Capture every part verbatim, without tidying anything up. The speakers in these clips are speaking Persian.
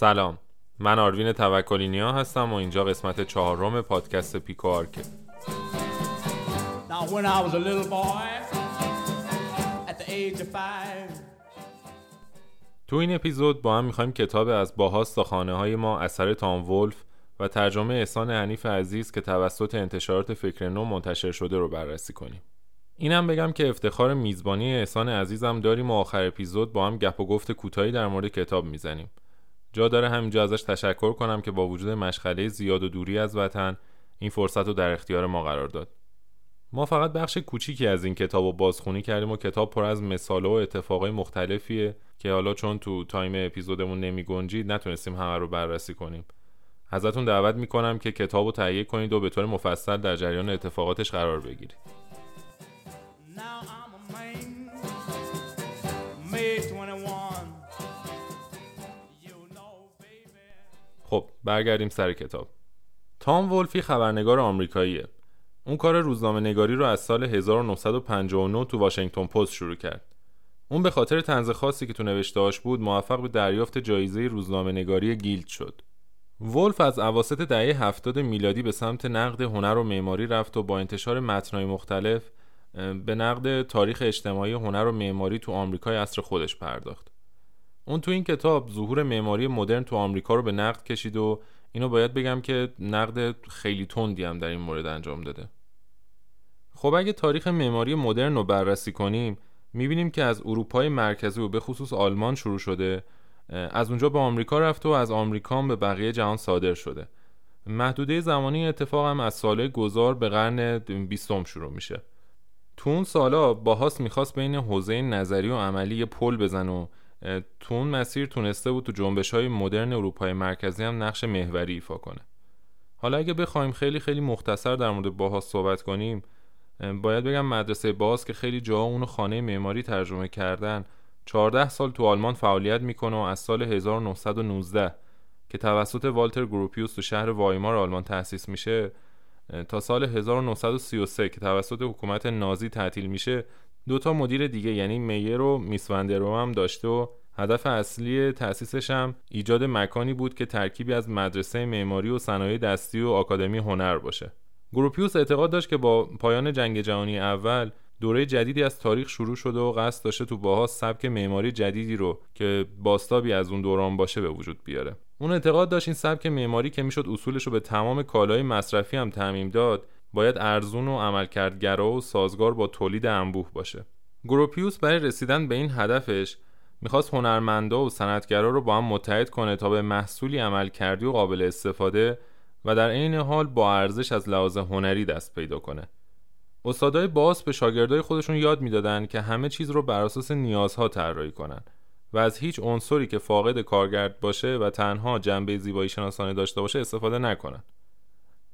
سلام، من آروین توکلینی هستم و اینجا قسمت چهارم پادکست پیکو آرکه. تو این اپیزود با هم میخوایم کتاب از باهاوس تا خانه های ما اثر تام وولف و ترجمه احسان حنیف عزیز که توسط انتشارات فکر نو منتشر شده رو بررسی کنیم. اینم بگم که افتخار میزبانی احسان عزیزم داریم و آخر اپیزود با هم گپ و گفت کوتاهی در مورد کتاب میزنیم. جا داره همینجا ازش تشکر کنم که با وجود مشغله زیاد و دوری از وطن این فرصت رو در اختیار ما قرار داد. ما فقط بخش کوچیکی از این کتاب رو بازخونی کردیم و کتاب پر از مثال‌ها و اتفاقای مختلفیه که حالا چون تو تایم اپیزودمون نمی‌گنجید نتونستیم همه رو بررسی کنیم. ازتون دعوت می‌کنم که کتاب رو تهیه کنید و به طور مفصل در جریان اتفاقاتش قرار بگیرید. خب برگردیم سر کتاب. تام وولفی خبرنگار آمریکاییه. اون کار روزنامه نگاری رو از سال هزار و نهصد و پنجاه و نه تو واشنگتن پست شروع کرد. اون به خاطر طنز خاصی که تو نوشته‌هاش بود موفق به دریافت جایزه روزنامه نگاری گیلد شد. وولف از اواسط دهه هفتاد میلادی به سمت نقد هنر و معماری رفت و با انتشار متن‌های مختلف به نقد تاریخ اجتماعی هنر و معماری تو آمریکای عصر خودش پرداخت. اون تو این کتاب ظهور معماری مدرن تو آمریکا رو به نقد کشید و اینو باید بگم که نقد خیلی تندی هم در این مورد انجام داده. خب اگه تاریخ معماری مدرن رو بررسی کنیم می‌بینیم که از اروپای مرکزی و به خصوص آلمان شروع شده، از اونجا به آمریکا رفته و از آمریکا هم به بقیه جهان صادر شده. محدوده زمانی اتفاق هم از سال‌های گذار به قرن بیستم شروع میشه. تو اون سالا باهاوس می‌خواست بین حوزه نظری و عملی پل بزنه و تو اون مسیر تونسته بود تو جنبش‌های مدرن اروپای مرکزی هم نقش محوری ایفا کنه. حالا اگه بخوایم خیلی خیلی مختصر در مورد باهاوس صحبت کنیم، باید بگم مدرسه باهاوس که خیلی جاها اونو خانه معماری ترجمه کردن، چهارده سال تو آلمان فعالیت میکنه و از سال هزار و نهصد و نوزده که توسط والتر گروپیوس تو شهر وایمار آلمان تأسیس میشه تا سال هزار و نهصد و سی و سه که توسط حکومت نازی تعطیل میشه، دوتا مدیر دیگه یعنی مایر و میس وندروم هم داشته و هدف اصلی تأسیسش هم ایجاد مکانی بود که ترکیبی از مدرسه معماری و صنایع دستی و آکادمی هنر باشه. گروپیوس اعتقاد داشت که با پایان جنگ جهانی اول دوره جدیدی از تاریخ شروع شده و قصد داشته تو باهاوس سبک معماری جدیدی رو که باستابی از اون دوران باشه به وجود بیاره. اون اعتقاد داشت این سبک معماری که میشد اصولش رو به تمام کالای مصرفی هم تعمیم داد، باید ارزون و عملکردگرا و سازگار با تولید انبوه باشه. گروپیوس برای رسیدن به این هدفش میخواست هنرمندا و صنعتگرا رو با هم متحد کنه تا به محصولی عملکردی و قابل استفاده و در عین حال با ارزش از لحاظ هنری دست پیدا کنه. استادای باهاوس به شاگردای خودشون یاد میدادن که همه چیز رو بر اساس نیازها طراحی کنن و از هیچ عنصری که فاقد کارگرد باشه و تنها جنبه زیبایی شناسانه داشته باشه استفاده نکنن.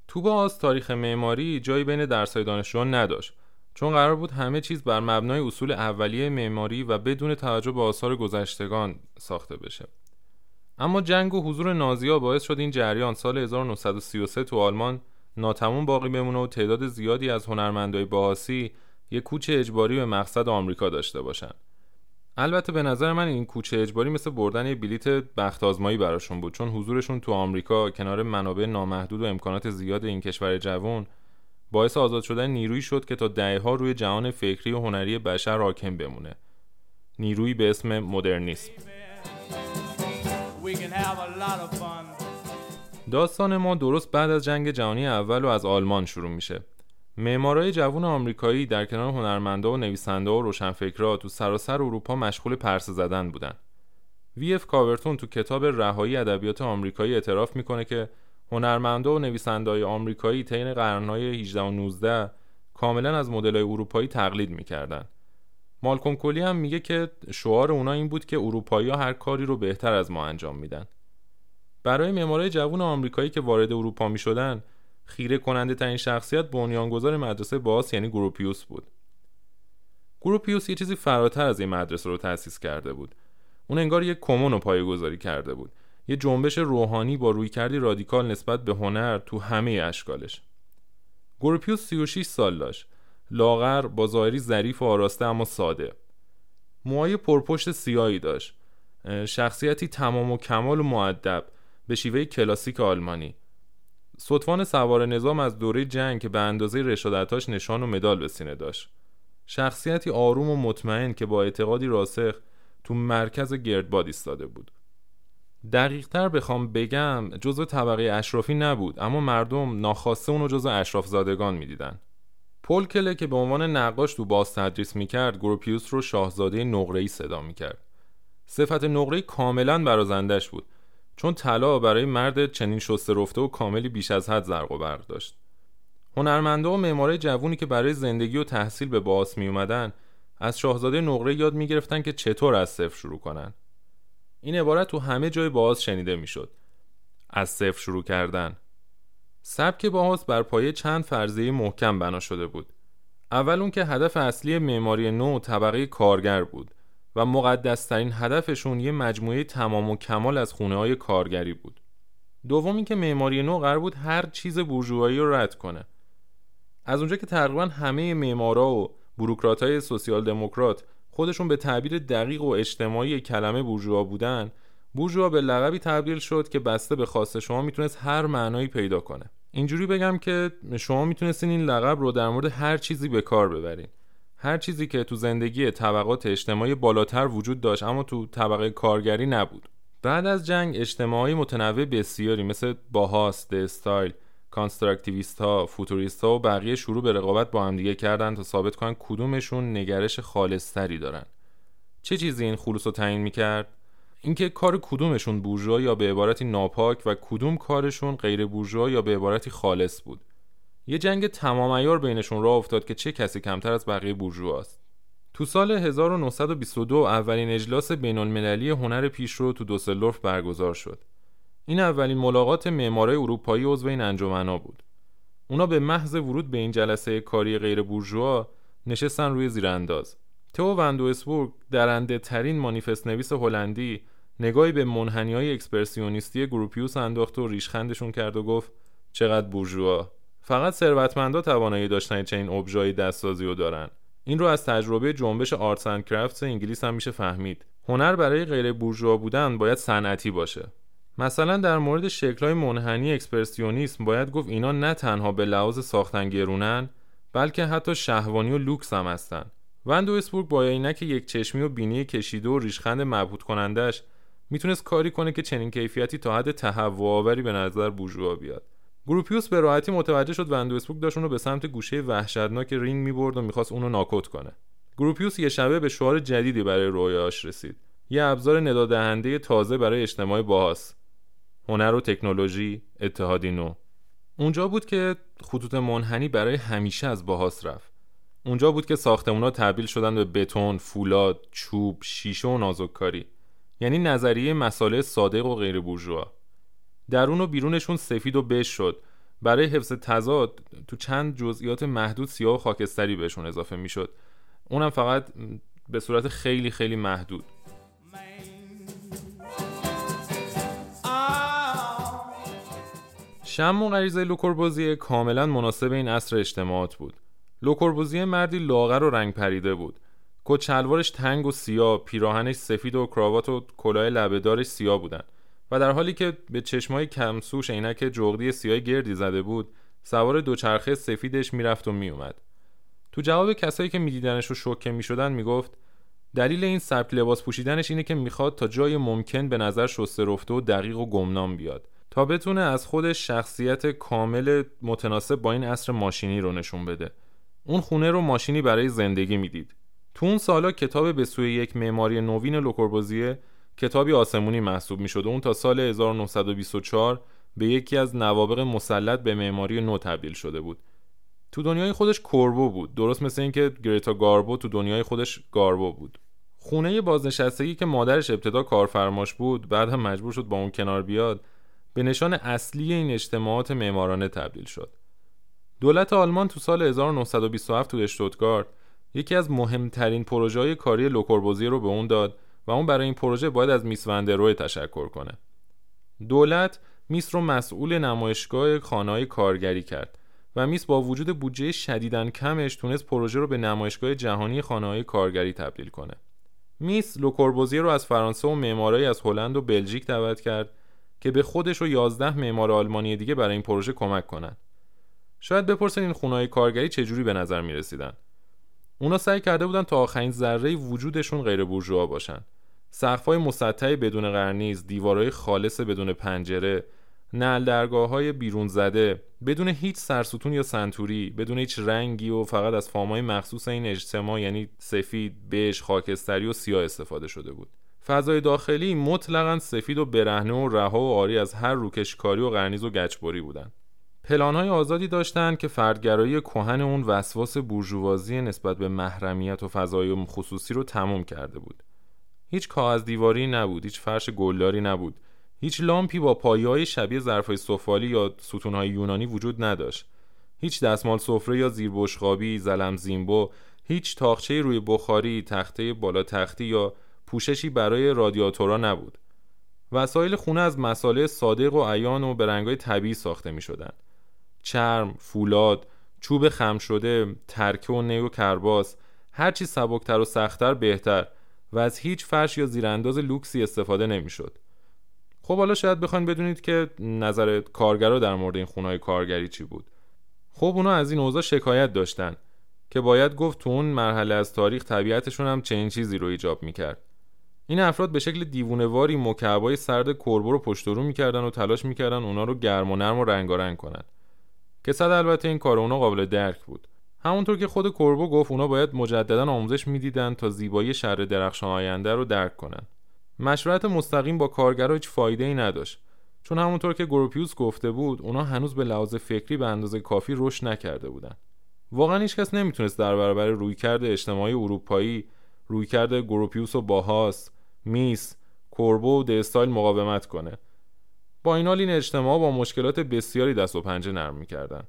تو باهاوس تاریخ معماری جایی بین درس‌های دانشجویان نداشت، چون قرار بود همه چیز بر مبنای اصول اولیه معماری و بدون توجه به آثار گذشتگان ساخته بشه. اما جنگ و حضور نازی‌ها باعث شد این جریان سال هزار و نهصد و سی و سه تو آلمان ناتمام باقی بمونه و تعداد زیادی از هنرمندای باهاسی یک کوچه اجباری به مقصد آمریکا داشته باشن. البته به نظر من این کوچه اجباری مثل بردن یه بلیت بخت آزمایی براشون بود، چون حضورشون تو آمریکا کنار منابع نامحدود و امکانات زیاد این کشور جوان باعث آزاد شدن نیرویی شد که تا دهه‌ها روی جهان فکری و هنری بشر حاکم بمونه. نیرویی به اسم مدرنیسم. داستان ما درست بعد از جنگ جهانی اول و از آلمان شروع میشه. معمارای جوان آمریکایی در کنار هنرمندا و نویسنده‌ها و روشنفکرا تو سراسر اروپا مشغول پرسه زدن بودن. وی اف کاورتون تو کتاب رهایی ادبیات آمریکایی اعتراف میکنه که هنرمندا و نویسنده‌های آمریکایی طی قرن‌های هجده و نوزده کاملا از مدل‌های اروپایی تقلید میکردن. مالکوم کلی هم میگه که شعار اونا این بود که اروپایی‌ها هر کاری رو بهتر از ما انجام میدن. برای معمارای جوان آمریکایی که وارد اروپا میشدن، خیره کننده ترین شخصیت بنیانگذار مدرسه باهاوس یعنی گروپیوس بود. گروپیوس یه چیزی فراتر از این مدرسه رو تأسیس کرده بود. اون انگار یک کمون رو پایه‌گذاری کرده بود، یه جنبش روحانی با رویکردی رادیکال نسبت به هنر تو همه اشکالش. گروپیوس سی و شش سال داشت، لاغر با ظاهری ظریف و آراسته اما ساده. موهای پرپشت سیاهی داشت، شخصیتی تمام و کمال و مؤدب به شیوه کلاسیک آلمانی، ستوان سوار نظام از دوره جنگ که به اندازه رشادتاش نشان و مدال به سینه داشت، شخصیتی آروم و مطمئن که با اعتقادی راسخ تو مرکز گردباد ایستاده بود. دقیق‌تر بخوام بگم جزو طبقه اشرافی نبود، اما مردم ناخواسته اونو جزو اشرافزادگان می‌دیدن. پل کله که به عنوان نقاش تو باز تدریس می‌کرد، گروپیوس رو شاهزاده نقره‌ای صدا می‌کرد. صفت نقره‌ای کاملاً برازندش بود، چون طلا برای مرد چنین شسته رفته و کاملی بیش از حد زرق و برق داشت. هنرمندا و معمارای جوونی که برای زندگی و تحصیل به باز می‌اومدن، از شاهزاده نقره یاد می‌گرفتن که چطور از صفر شروع کنن. این عبارت تو همه جای باهاوس شنیده میشد. از صفر شروع کردن. سبک باهاوس بر پایه چند فرضیه محکم بنا شده بود. اول اون که هدف اصلی معماری نو طبقه کارگر بود و مقدس‌ترین هدفشون یه مجموعه تمام و کمال از خونه‌های کارگری بود. دوم این که معماری نو قرار بود هر چیز بورژوایی رو رد کنه. از اونجا که تقریباً همه معمارا و بوروکرات‌های سوسیال دموکرات خودشون به تعبیر دقیق و اجتماعی کلمه بورژوا بودن، بورژوا به لقبی تبدیل شد که بسته به خواست شما میتونست هر معنایی پیدا کنه. اینجوری بگم که شما میتونستین این لقب رو در مورد هر چیزی به کار ببرین. هر چیزی که تو زندگی طبقات اجتماعی بالاتر وجود داشت اما تو طبقه کارگری نبود. بعد از جنگ اجتماعی متنوع بسیاری مثل باهاوس، استایل، کانستراکتیویست‌ها، فوتوریست‌ها و بقیه شروع به رقابت با همدیگه کردن تا ثابت کنن کدومشون نگرش خالص‌تری دارن. چه چیزی این خلوص رو تعیین می‌کرد؟ اینکه کار کدومشون بورژوا یا به عبارتی ناپاک و کدوم کارشون غیر بورژوا یا به عبارتی خالص بود. یه جنگ تمام عیار بینشون راه افتاد که چه کسی کمتر از بقیه بورژواست. تو سال هزار و نهصد و بیست و دو اولین اجلاس بین‌المللی هنر پیشرو تو دوسلدورف برگزار شد. این اولین ملاقات معمارای اروپایی عضو این انجمنا بود. اونا به محض ورود به این جلسه کاری غیر بورژوا نشستن روی زیرانداز. تو فان دوسبورخ، درنده ترین مانیفست نویس هلندی، نگاهی به منحنی‌های اکسپرسیونیستی گروپیوس انداخت و ریشخندشون کرد و گفت چقدر بورژوا، فقط ثروتمندا توانایی داشتن چنین ابژای دستسازیو دارن. این رو از تجربه جنبش آرتس اند کرافتس انگلیس هم میشه فهمید. هنر برای غیر بورژوا بودن باید صنعتی باشه. مثلا در مورد شکل‌های منحنی اکسپرسیونیسم باید گفت اینا نه تنها به لحاظ ساختن گرونن، بلکه حتی شهوانی و لوکس هم هستن. وان دوسبورخ با عینک یک چشمی و بینی کشیده و ریشخند مبهوت کنندش میتونست کاری کنه که چنین کیفیتی تا حد تهوع‌آوری به نظر بورژوا بیاد. گروپیوس به راحتی متوجه شد وان دوسبورخ داشت اون رو به سمت گوشه وحشتناک رینگ می‌برد و می‌خواست اون رو ناکوت کنه. گروپیوس یه شبه به شعار جدیدی برای رویاش رسید. یه ابزار ندادهنده تازه برای اجتماع باهاوس. هنر و تکنولوژی، اتحادی نو. اونجا بود که خطوط منحنی برای همیشه از باهاوس رفت. اونجا بود که ساختمان‌ها تبدیل شدن به بتون، فولاد، چوب، شیشه و نازک‌کاری. یعنی نظریه مساله صادق و غیر بورژوا. درون و بیرونشون سفید و بژ شد. برای حفظ تضاد تو چند جزئیات محدود سیاه و خاکستری بهشون اضافه می‌شد. اونم فقط به صورت خیلی خیلی محدود. شم و غریزه لوکوربوزیه کاملا مناسب این عصر اجتماعات بود. لوکوربوزیه مردی لاغر و رنگ پریده بود. کت شلوارش تنگ و سیاه، پیراهنش سفید و کراوات و کلاه لبه‌دارش سیاه بودن و در حالی که به چشمای کمسوش عینک جغدی سیاه گردی زده بود، سوار دوچرخه سفیدش میرفت و میومد. تو جواب کسایی که میدیدنش و شوکه میشدن میگفت دلیل این سبک لباس پوشیدنش اینه که میخواد تا جای ممکن به نظر شسته رفته و دقیق و گمنام بیاد، تا بتونه از خودش شخصیت کامل متناسب با این عصر ماشینی رو نشون بده. اون خونه رو ماشینی برای زندگی میدید. تو اون سالا کتاب به سوی یک معماری نوین لوکوربوزیه کتابی آسمونی محسوب میشد و اون تا سال هزار و نهصد و بیست و چهار به یکی از نوابغ مسلط به معماری نو تبدیل شده بود. تو دنیای خودش کوربو بود، درست مثل اینکه گرتا گاربو تو دنیای خودش گاربو بود. خونه بازنشستگی که مادرش ابتدا کارفرماش بود، بعد هم مجبور شد با اون کنار بیاد، به نشان اصلی این اجتماعات معمارانه تبدیل شد. دولت آلمان تو سال هزار و نهصد و بیست و هفت تو اشتوتگارت یکی از مهمترین پروژه‌های کاری لوکوربوزیه رو به اون داد و اون برای این پروژه باید از میس وندروم تشکر کنه. دولت میس رو مسئول نمایشگاه خانه‌های کارگری کرد و میس با وجود بودجه شدیداً کمش تونست پروژه رو به نمایشگاه جهانی خانه‌های کارگری تبدیل کنه. میس لوکوربوزیه رو از فرانسه و معمارایی از هلند و بلژیک دعوت کرد که به خودش و یازده معمار آلمانی دیگه برای این پروژه کمک کنن. شاید بپرسن این خونه‌های کارگری چجوری به نظر می‌رسیدن. اونا سعی کرده بودن تا آخرین ذره وجودشون غیر بورژوا باشن. سقف‌های مسطحی بدون قرنیز، دیوارهای خالص بدون پنجره، نعل درگاه‌های بیرون زده، بدون هیچ سرستون یا سنتوری، بدون هیچ رنگی و فقط از فام‌های مخصوص این اجتماع یعنی سفید، بژ، خاکستری و سیاه استفاده شده بود. فضای داخلی مطلقاً سفید و برهنه و رها و آری از هر روکشکاری و قرنیز و گچبری بودند. پلان‌های آزادی داشتند که فردگرایی کهن اون وسواس بورژوازی نسبت به محرمیت و فضای خصوصی رو تمام کرده بود. هیچ کاغذ دیواری نبود، هیچ فرش گلداری نبود، هیچ لامپی با پایه‌های شبیه ظرف‌های سفالی یا ستون‌های یونانی وجود نداشت. هیچ دستمال سفره یا زیر بشقابی، زلم زیمبو، هیچ تاقچه روی بخاری، تخته بالا تختی یا پوششی برای رادیاتورها نبود. وسایل خونه از مصالح ساده و عیان و به رنگ‌های طبیعی ساخته می‌شدند. چرم، فولاد، چوب خم شده، ترکه و نی و کرباس، هر چی سبک‌تر و سخت‌تر بهتر و از هیچ فرش یا زیرانداز لوکسی استفاده نمی‌شد. خب حالا شاید بخواید بدونید که نظر کارگرا در مورد این خونه‌های کارگری چی بود. خب اونا از این اوضاع شکایت داشتن که باید گفت تو اون مرحله از تاریخ طبیعتشون هم چنین چیزی رو ایجاب می‌کرد. این افراد به شکل دیوونه‌واری مکعب‌های سرد کربر رو پشت و رو می‌کردن و تلاش می‌کردن اونا رو گرم و نرم و رنگارنگ کنن. که صد البته این کار اونا قابل درک بود. همونطور که خود کربو گفت اونا باید مجددا آموزش می‌دیدن تا زیبایی شهر درخشان آینده رو درک کنن. مشورت مستقیم با کارگرها هیچ فایده‌ای نداشت، چون همونطور که گروپیوس گفته بود اونا هنوز به لحاظ فکری به اندازه کافی رشد نکرده بودن. واقعا هیچکس نمیتونست در برابر رویکرد اجتماعی اروپایی، رویکرد گروپیوس و باهاوس، میس، کربو و د استایل مقاومت کنه. با این حال این اجتماع با مشکلات بسیاری دست و پنجه نرم می‌کردن.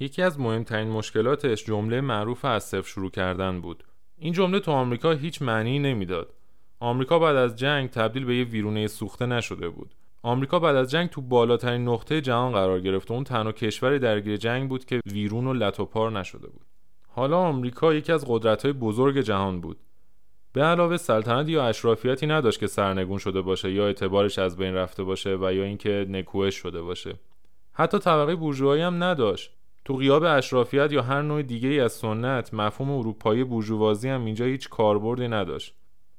یکی از مهمترین مشکلاتش جمله معروف از صفر شروع کردن بود. این جمله تو آمریکا هیچ معنی نمیداد. آمریکا بعد از جنگ تبدیل به یه ویرونه سوخته نشده بود. آمریکا بعد از جنگ تو بالاترین نقطه جهان قرار گرفت و اون تنها کشور درگیر جنگ بود که ویرون و لتوپار نشده بود. حالا آمریکا یکی از قدرت‌های بزرگ جهان بود. به علاوه سلطنت یا اشرافیتی نداشت که سرنگون شده باشه یا اعتبارش از بین رفته باشه و یا اینکه نکوهش شده باشه. حتی طبقه بورژوایی هم نداشت. تو غیاب اشرافیت یا هر نوع دیگه‌ای از سنت، مفهوم اروپایی بورژوازی هم اینجا هیچ کاربردی نداشت.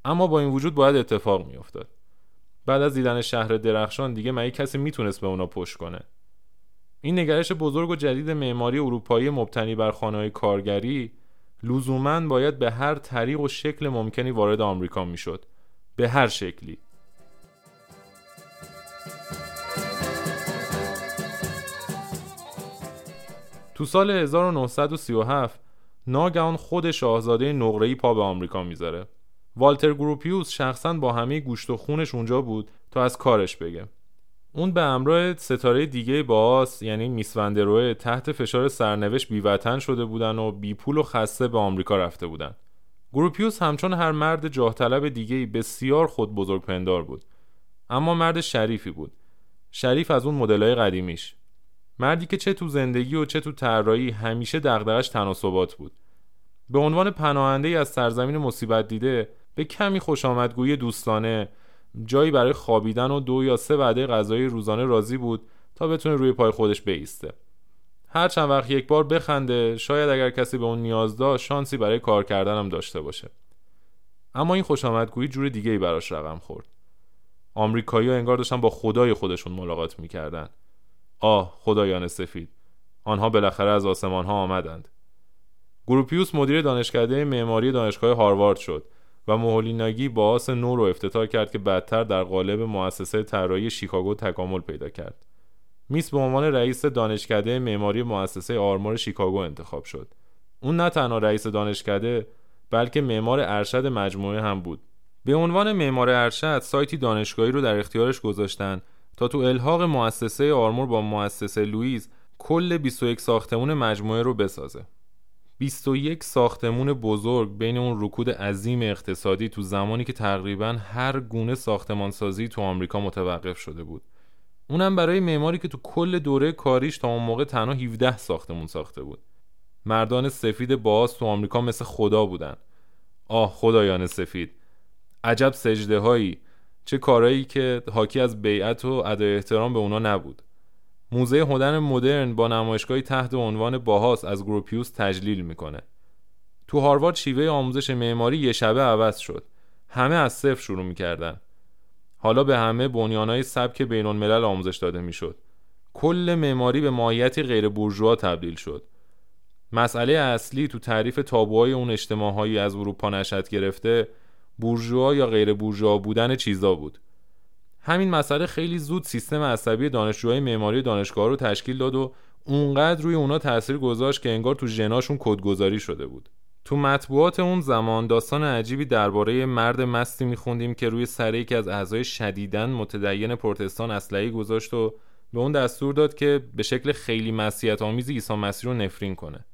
اما با این وجود باید اتفاق می‌افتاد. بعد از دیدن شهر درخشان دیگه مگه کسی میتونست به اونا پشت کنه؟ این نگرش بزرگ و جدید معماری اروپایی مبتنی بر خانه‌های کارگری لزوماً باید به هر طریق و شکل ممکنی وارد آمریکا میشد، به هر شکلی. تو سال هزار و نهصد و سی و هفت ناگهان خود شاهزاده نقره‌ای پا به آمریکا میذاره. والتر گروپیوس شخصاً با همه گوشت و خونش اونجا بود تا از کارش بگه. اون به همراه ستاره دیگه باهاوس یعنی میس وندروم تحت فشار سرنوشت بیوطن شده بودن و بی پول و خسته به آمریکا رفته بودن. گروپیوس همچون هر مرد جاه طلب دیگه‌ای بسیار خود بزرگ پندار بود، اما مرد شریفی بود. شریف از اون مدل‌های قدیمیش، مردی که چه تو زندگی و چه تو طراحی همیشه دغدغش تناسبات بود. به عنوان پناهنده‌ای از سرزمین مصیبت دیده، به کمی خوشامدگویی دوستانه، جایی برای خوابیدن و دو یا سه وعده غذایی روزانه راضی بود تا بتونه روی پای خودش بایسته. هر چند وقت یک بار بخنده، شاید اگر کسی به اون نیاز داشت شانسی برای کار کردن هم داشته باشه. اما این خوشامدگویی جور دیگه‌ای براش رقم خورد. آمریکایی‌ها انگار داشتن با خدای خودشون ملاقات می‌کردن. آه خدایان سفید، آنها بالاخره از آسمان‌ها آمدند. گروپیوس مدیر دانشکده معماری دانشگاه هاروارد شد و موهولیناگی باهاوس نو رو افتتاح کرد که بعدتر در قالب مؤسسه طراحی شیکاگو تکامل پیدا کرد. میس به عنوان رئیس دانشکده معماری مؤسسه آرمور شیکاگو انتخاب شد. اون نه تنها رئیس دانشکده بلکه معمار ارشد مجموعه هم بود. به عنوان معمار ارشد سایتی دانشگاهی رو در اختیارش گذاشتن تا تو الحاق مؤسسه آرمور با مؤسسه لوئیس کل بیست و یک ساختمون مجموعه رو بسازه. بیست و یک ساختمون بزرگ بین اون رکود عظیم اقتصادی تو زمانی که تقریباً هر گونه ساختمانسازی تو آمریکا متوقف شده بود. اونم برای معماری که تو کل دوره کاریش تا اون موقع تنها هفده ساختمون ساخته بود. مردان سفید باهاوس تو آمریکا مثل خدا بودن. آه خدایان سفید. عجب سجده هایی، چه کارهایی که حاکی از بیعت و ادای احترام به اونا نبود. موزه هنر مدرن با نمایشگاهی تحت عنوان باهاوس از گروپیوس تجلیل میکنه. تو هاروارد شیوه آموزش معماری یه شبه عوض شد. همه از صفر شروع میکردن. حالا به همه بنیانهای سبک بین‌الملل آموزش داده میشد. کل معماری به ماهیتی غیر بورژوا تبدیل شد. مسئله اصلی تو تعریف تابوهای اون اجتماع‌هایی از اروپا نشأت گرفته، بورژوا یا غیر بورژوا بودن چیزا بود. همین مسئله خیلی زود سیستم عصبی دانشجوهای معماری دانشگاه رو تشکیل داد و اونقدر روی اونا تأثیر گذاشت که انگار تو ژناشون کدگذاری شده بود. تو مطبوعات اون زمان داستان عجیبی درباره مرد مستی می‌خوندیم که روی سر یکی از اعضای شدیداً متدین پروتستان اسلحه گذاشت و به اون دستور داد که به شکل خیلی مسیحیت‌آمیز عیسی مسیح رو نفرین کنه.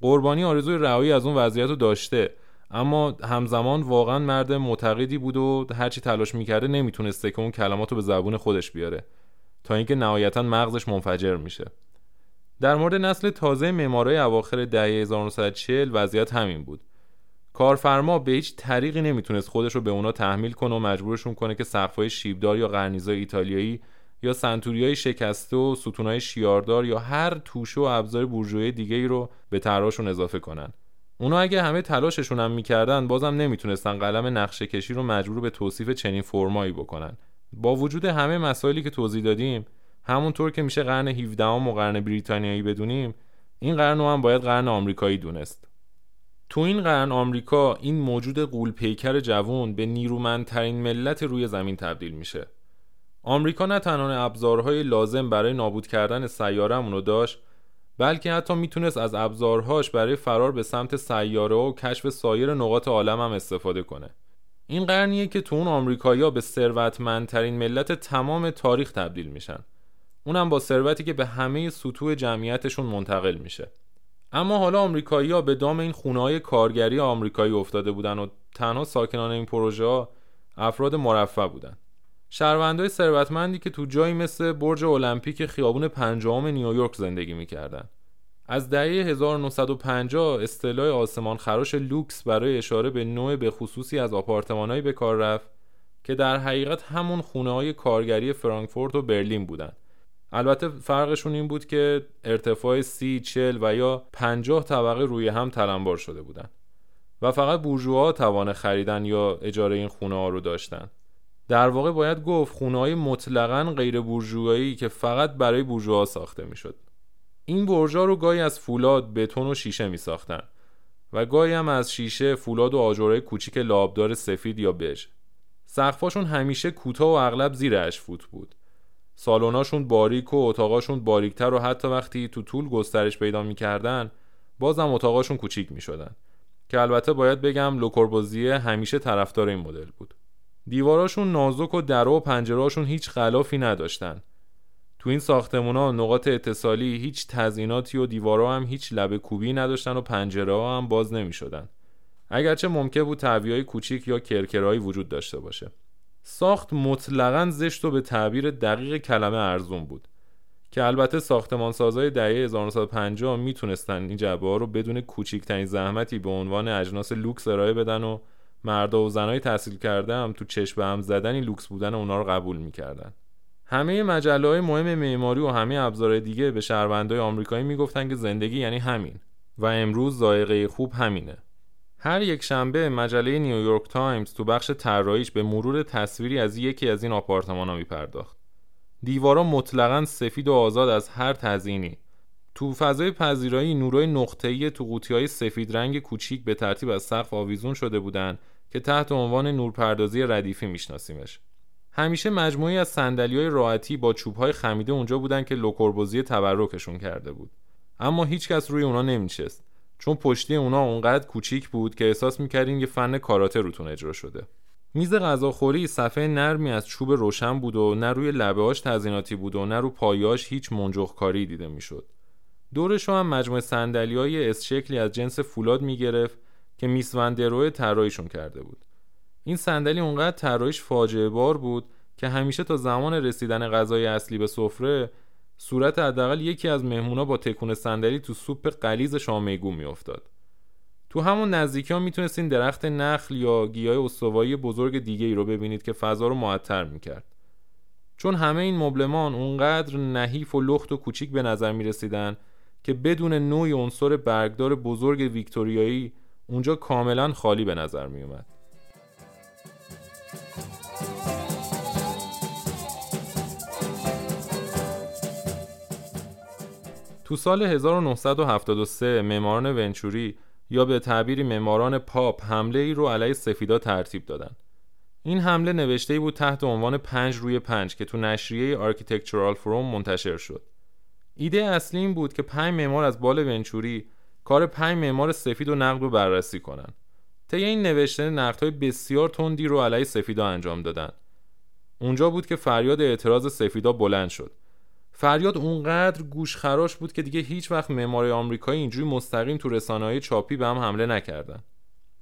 قربانی آرزوی رهایی از اون وضعیت رو داشته، اما همزمان واقعا مرد معتقدی بود و هرچی تلاش میکرده نمیتونسته که اون کلماتو به زبون خودش بیاره، تا اینکه نهایتا مغزش منفجر میشه. در مورد نسل تازه معمارای اواخر دهه هزار و نهصد و چهل وضعیت همین بود. کارفرما به هیچ طریقی نمیتونست خودش رو به اونا تحمیل کنه و مجبورشون کنه که سقف‌های شیبدار یا قرنیزای ایتالیایی یا سنتوریای شکسته و ستونای شیاردار یا هر توشه و ابزار بورژوایی دیگه‌ای رو به طرحشون اضافه کنن. اونا اگه همه تلاششون هم می‌کردن بازم نمیتونستن قلم نقشه‌کشی رو مجبور به توصیف چنین فرمایی بکنن. با وجود همه مسائلی که توضیح دادیم، همونطور که میشه قرن هفدهم و قرن بریتانیایی بدونیم، این قرن رو هم باید قرن آمریکایی دونست. تو این قرن آمریکا، این موجود غول‌پیکر جوان، به نیرومندترین ملت روی زمین تبدیل میشه. آمریکا نه تنها ابزارهای لازم برای نابود کردن سیاره‌مون رو داشت، بلکه حتی میتونست از ابزارهاش برای فرار به سمت سیاره و کشف سایر نقاط عالم هم استفاده کنه. این قرنیه که تو اون آمریکایی‌ها به ثروتمندترین ملت تمام تاریخ تبدیل میشن، اونم با ثروتی که به همه سطوح جمعیتشون منتقل میشه. اما حالا آمریکایی‌ها به دام این خونه‌های کارگری آمریکایی افتاده بودن و تنها ساکنان این پروژه‌ها افراد مرفه بودن. شهروندای ثروتمندی که تو جایی مثل برج المپیک خیابون پنجم نیویورک زندگی می‌کردن. از دهه هزار و نهصد و پنجاه اصطلاح آسمان خراش لوکس برای اشاره به نوع به خصوصی از آپارتمان‌هایی به کار رفت که در حقیقت همون خونه‌های کارگری فرانکفورت و برلین بودن. البته فرقشون این بود که ارتفاع سی، چهل و یا پنجاه طبقه روی هم تلمبار شده بودن و فقط بورژواها توان خریدن یا اجاره این خونه‌ها رو داشتن. در واقع باید گفت خونه‌های مطلقاً غیر بورژوایی که فقط برای بورژوا ساخته میشد. این برج‌ها رو گاهی از فولاد، بتون و شیشه می ساختن و گاهی هم از شیشه، فولاد و آجرهای کوچیک لابدار سفید یا بژ. سقف‌هاشون همیشه کوتاه و اغلب زیر هشت فوت بود. سالن‌هاشون باریک و اتاقاشون باریک‌تر و حتی وقتی تو طول گسترش پیدا می‌کردن، بازم اتاقاشون کوچیک می‌شدن. که البته باید بگم لوکوربوزیه همیشه طرفدار این مدل بود. دیواراشون نازک و در و پنجرهاشون هیچ غلافی نداشتن. تو این ساختمونا نقاط اتصالی هیچ تزییناتی و دیوارا هم هیچ لبه کوبی نداشتن و پنجره‌ها هم باز نمی‌شدن. اگرچه ممکن بود تعویضای کوچیک یا کرکرهایی وجود داشته باشه. ساخت مطلقاً زشت و به تعبیر دقیق کلمه ارزون بود. که البته ساختمانسازهای دهه هزار و نهصد و پنجاه میتونستن این جعبه‌ها رو بدون کوچکترین زحمتی به عنوان اجناس لوکس ارائه بدن و مردا و زنای تحصیل کرده هم تو چشم به هم زدنی لوکس بودن اونا رو قبول میکردن. همه مجله‌های مهم معماری و همه ابزارهای دیگه به شهروندای آمریکایی میگفتن که زندگی یعنی همین و امروز ذائقه خوب همینه. هر یک شنبه مجله نیویورک تایمز تو بخش طراحیش به مرور تصویری از یکی از این آپارتمان‌ها میپرداخت. دیوارا مطلقاً سفید و آزاد از هر تزیینی. تو فضای پذیرایی نورای نقطه‌ای تو قوطی‌های سفید رنگ کوچیک به ترتیب از سقف آویزون شده بودن که تحت عنوان نورپردازی ردیفی میشناسیمش. همیشه مجموعه‌ای از صندلی‌های راحتی با چوب‌های خمیده اونجا بودن که لوکوربوزیه تبرکشون کرده بود. اما هیچکس روی اونا نمی‌نشست، چون پشتی اونا اونقدر کوچیک بود که احساس می‌کردین یه فن کاراته روتون اجرا شده. میز غذاخوری صفحه نرمی از چوب روشن بود و نه روی لبه‌هاش تزییناتی بود و نه رو پایه‌هاش هیچ منجوخ‌کاری دیده می‌شد. دورش هم مجموعه صندلی‌های اس شکلی از جنس فولاد می‌گرفت که میس وندروم طراحیشون کرده بود. این صندلی اونقدر طراحیش فاجعه بار بود که همیشه تا زمان رسیدن غذای اصلی به سفره، صورت حداقل یکی از مهمونا با تکون صندلی تو سوپ غلیظ شام میگو میافتاد. تو همون نزدیکی ها میتونستین درخت نخل یا گیاه استوایی بزرگ دیگه ای رو ببینید که فضا رو معطر میکرد. چون همه این مبلمان اونقدر نحیف و لخت و کوچیک به نظر میرسیدن که بدون نوعی عنصر برگدار بزرگ ویکتوریایی اونجا کاملا خالی به نظر میومد. تو سال هزار و نهصد و هفتاد و سه معماران ونچوری یا به تعبیری معماران پاپ حمله ای رو علیه سفیدا ترتیب دادن. این حمله نوشته‌ای بود تحت عنوان پنج روی پنج که تو نشریه آرکیتکچرال فروم منتشر شد. ایده اصلی این بود که پنج معمار از بال ونچوری کار پنج معمار سفید و نقد رو بررسی کنن. طی این نوشته نقدهای بسیار تندی رو علیه سفیدا انجام دادن. اونجا بود که فریاد اعتراض سفیدا بلند شد. فریاد اونقدر گوشخراش بود که دیگه هیچ وقت معماری آمریکایی اینجوری مستقیم تو رسانه‌های چاپی به هم حمله نکردن.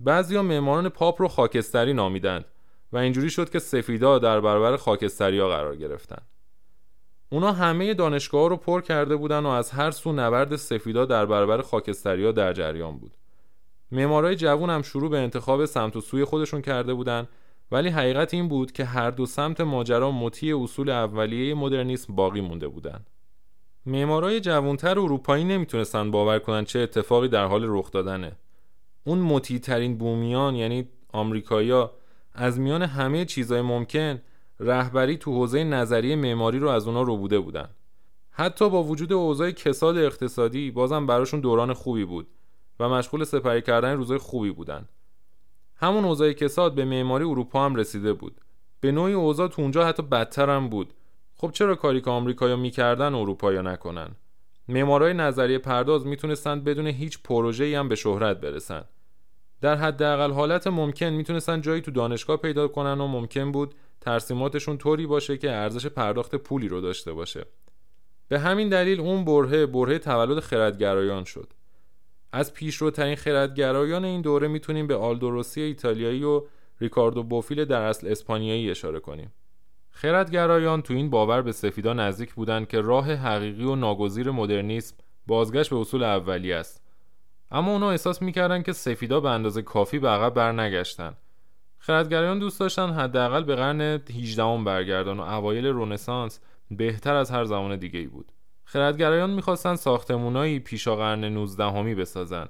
بعضیا معماران پاپ رو خاکستری نامیدند و اینجوری شد که سفیدا در برابر خاکستری‌ها قرار گرفتن. اونا همه دانشگاه‌ها رو پر کرده بودن و از هر سو نبرد سفیدا در برابر خاکستری‌ها در جریان بود. معمارای جوون هم شروع به انتخاب سمت و سوی خودشون کرده بودن، ولی حقیقت این بود که هر دو سمت ماجرا مطیع اصول اولیه مدرنیسم باقی مونده بودن. معمارای جوانتر اروپایی نمیتونستن باور کنن چه اتفاقی در حال رخ دادنه. اون مطیع ترین بومیان یعنی آمریکایی‌ها از میان همه چیزهای ممکن رهبری تو حوزه نظریه معماری رو از اونا ربوده بودن. حتی با وجود اوضاع کساد اقتصادی بازم براشون دوران خوبی بود و مشغول سپری کردن روزهای خوبی بودن. همون اوضاع کساد به معماری اروپا هم رسیده بود. به نوعی اوضاع تو اونجا حتی بدتر هم بود. خب چرا کاری که آمریکایی‌ها می‌کردن اروپایی‌ها نکنن؟ معمارای نظریه پرداز میتونستن بدون هیچ پروژه‌ای هم به شهرت برسن. در حداقل حالت ممکن میتونستن جایی تو دانشگاه پیدا کنن و ممکن بود ترسیماتشون طوری باشه که ارزش پرداخت پولی رو داشته باشه. به همین دلیل اون برهه برهه تولد خردگرایان شد. از پیشروترین خردگرایان این دوره میتونیم به آلدو روسی ایتالیایی و ریکاردو بوفیل در اصل اسپانیایی اشاره کنیم. خردگرایان تو این باور به سفیدا نزدیک بودن که راه حقیقی و ناگزیر مدرنیسم بازگشت به اصول اولیه است. اما اونا احساس میکردن که سفیدا به اندازه کافی به عقب برنگشتن. خردگرایان دوست داشتن حداقل به قرن هجدهم برگردن و اوایل رنسانس بهتر از هر زمان دیگه‌ای بود. خردگرایان می‌خواستن ساختمان‌های پیشا قرن نوزدهمی بسازن،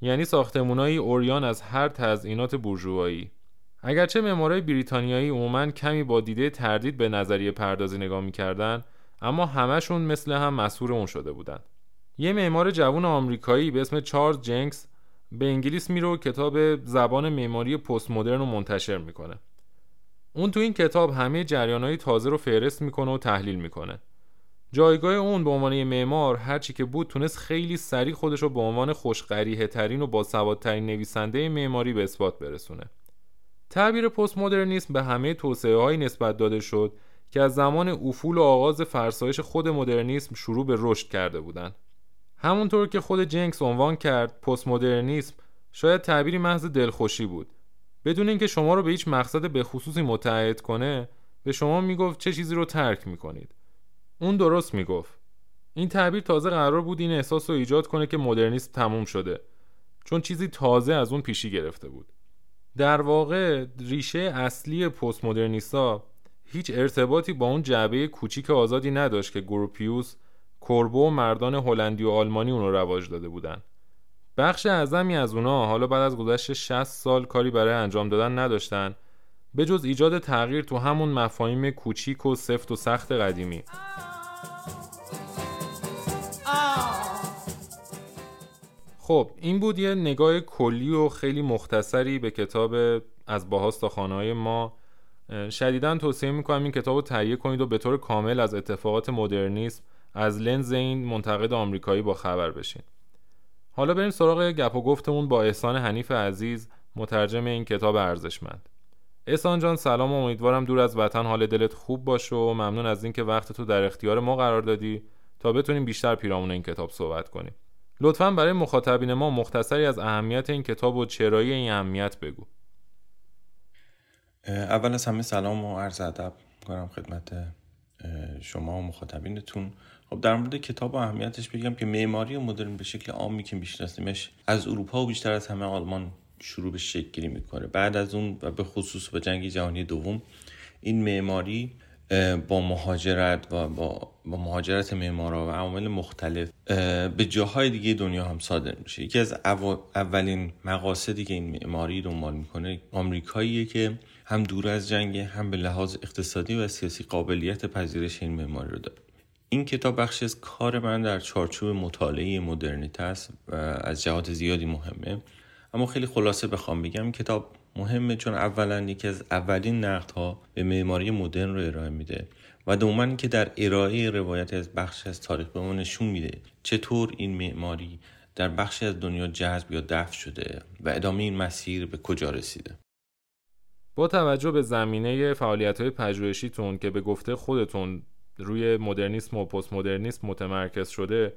یعنی ساختمان‌های اوریان از هر تزئینات بورژوایی. اگرچه معمارای بریتانیایی عموماً کمی با دیده تردید به نظریه پردازی نگاه می‌کردن، اما همه‌شون مثل هم مسحور اون شده بودن. یه معمار جوان آمریکایی به اسم چارلز جنکس به انگلیس میره و کتاب زبان معماری پست مدرن رو منتشر میکنه. اون تو این کتاب همه جریان‌های تازه رو فهرست میکنه و تحلیل میکنه. جایگاه اون به عنوان معمار هر چی که بود تونست خیلی سریع خودش رو به عنوان خوش‌قریحه ترین و باسوادترین نویسنده معماری به اثبات برسونه. تعبیر پست مدرنیسم به همه توسعه‌های نسبت داده شد که از زمان افول و آغاز فرسایش خود مدرنیسم شروع به رشد کرده بودند. همونطور که خود جنکس عنوان کرد، پست مدرنیسم شاید تعبیری محض دلخوشی بود. بدون اینکه شما رو به هیچ مقصد به خصوصی متعهد کنه، به شما میگفت چه چیزی رو ترک میکنید. اون درست میگفت. این تعبیر تازه قرار بود این احساس رو ایجاد کنه که مدرنیسم تموم شده، چون چیزی تازه از اون پیشی گرفته بود. در واقع ریشه اصلی پست مدرنیستا هیچ ارتباطی با اون جعبه کوچیک آزادی نداشت که گروپیوس، کوربو و مردان هلندی و آلمانی اون رو رواج داده بودن. بخش اعظمی از اونا حالا بعد از گذشت شصت سال کاری برای انجام دادن نداشتن، به جز ایجاد تغییر تو همون مفاهیم کوچیک و سفت و سخت قدیمی. خب این بود یه نگاه کلی و خیلی مختصری به کتاب از باهاوس تا خانه‌های ما. شدیداً توصیه میکنم این کتاب رو تهیه کنید و به طور کامل از اتفاقات مدرنیسم از لنز این منتقد آمریکایی با خبر بشین. حالا بریم سراغ گپ و گفتمون با احسان حنیف عزیز، مترجم این کتاب ارزشمند. احسان جان سلام، امیدوارم دور از وطن حال دلت خوب باشه و ممنون از اینکه وقت تو در اختیار ما قرار دادی تا بتونیم بیشتر پیرامون این کتاب صحبت کنیم. لطفاً برای مخاطبین ما مختصری از اهمیت این کتاب و چرایی این اهمیت بگو. اول از همه سلام و عرض ادب می‌کنم خدمت شما و مخاطبینتون. خب در مورد کتاب و اهمیتش بگم که معماری مدرن به شکل عامی که میشناسیمش از اروپا و بیشتر از همه آلمان شروع به شکل گیری میکنه. بعد از اون و به خصوص با جنگ جهانی دوم این معماری با مهاجرت و با با مهاجرت معمارا و عوامل مختلف به جاهای دیگه دنیا هم صادر میشه. یکی از اولین مقاصدی که این معماری دنبال میکنه آمریکاییه که هم دور از جنگ هم به لحاظ اقتصادی و سیاسی قابلیت پذیرش این معماری رو داره. این کتاب بخشی از کار من در چارچوب مطالعه مدرنیته است و از جهات زیادی مهمه، اما خیلی خلاصه بخوام بگم کتاب مهمه چون اولا یکی از اولین نقدها به معماری مدرن رو ارائه میده و دوماً که در ارائه روایت از بخش از تاریخ به ما نشون میده چطور این معماری در بخشی از دنیا جذب یا دفع شده و ادامه این مسیر به کجا رسیده. با توجه به زمینه فعالیت‌های پژوهشیتون که به گفته خودتون روی مدرنیسم و پست مدرنیسم متمرکز شده،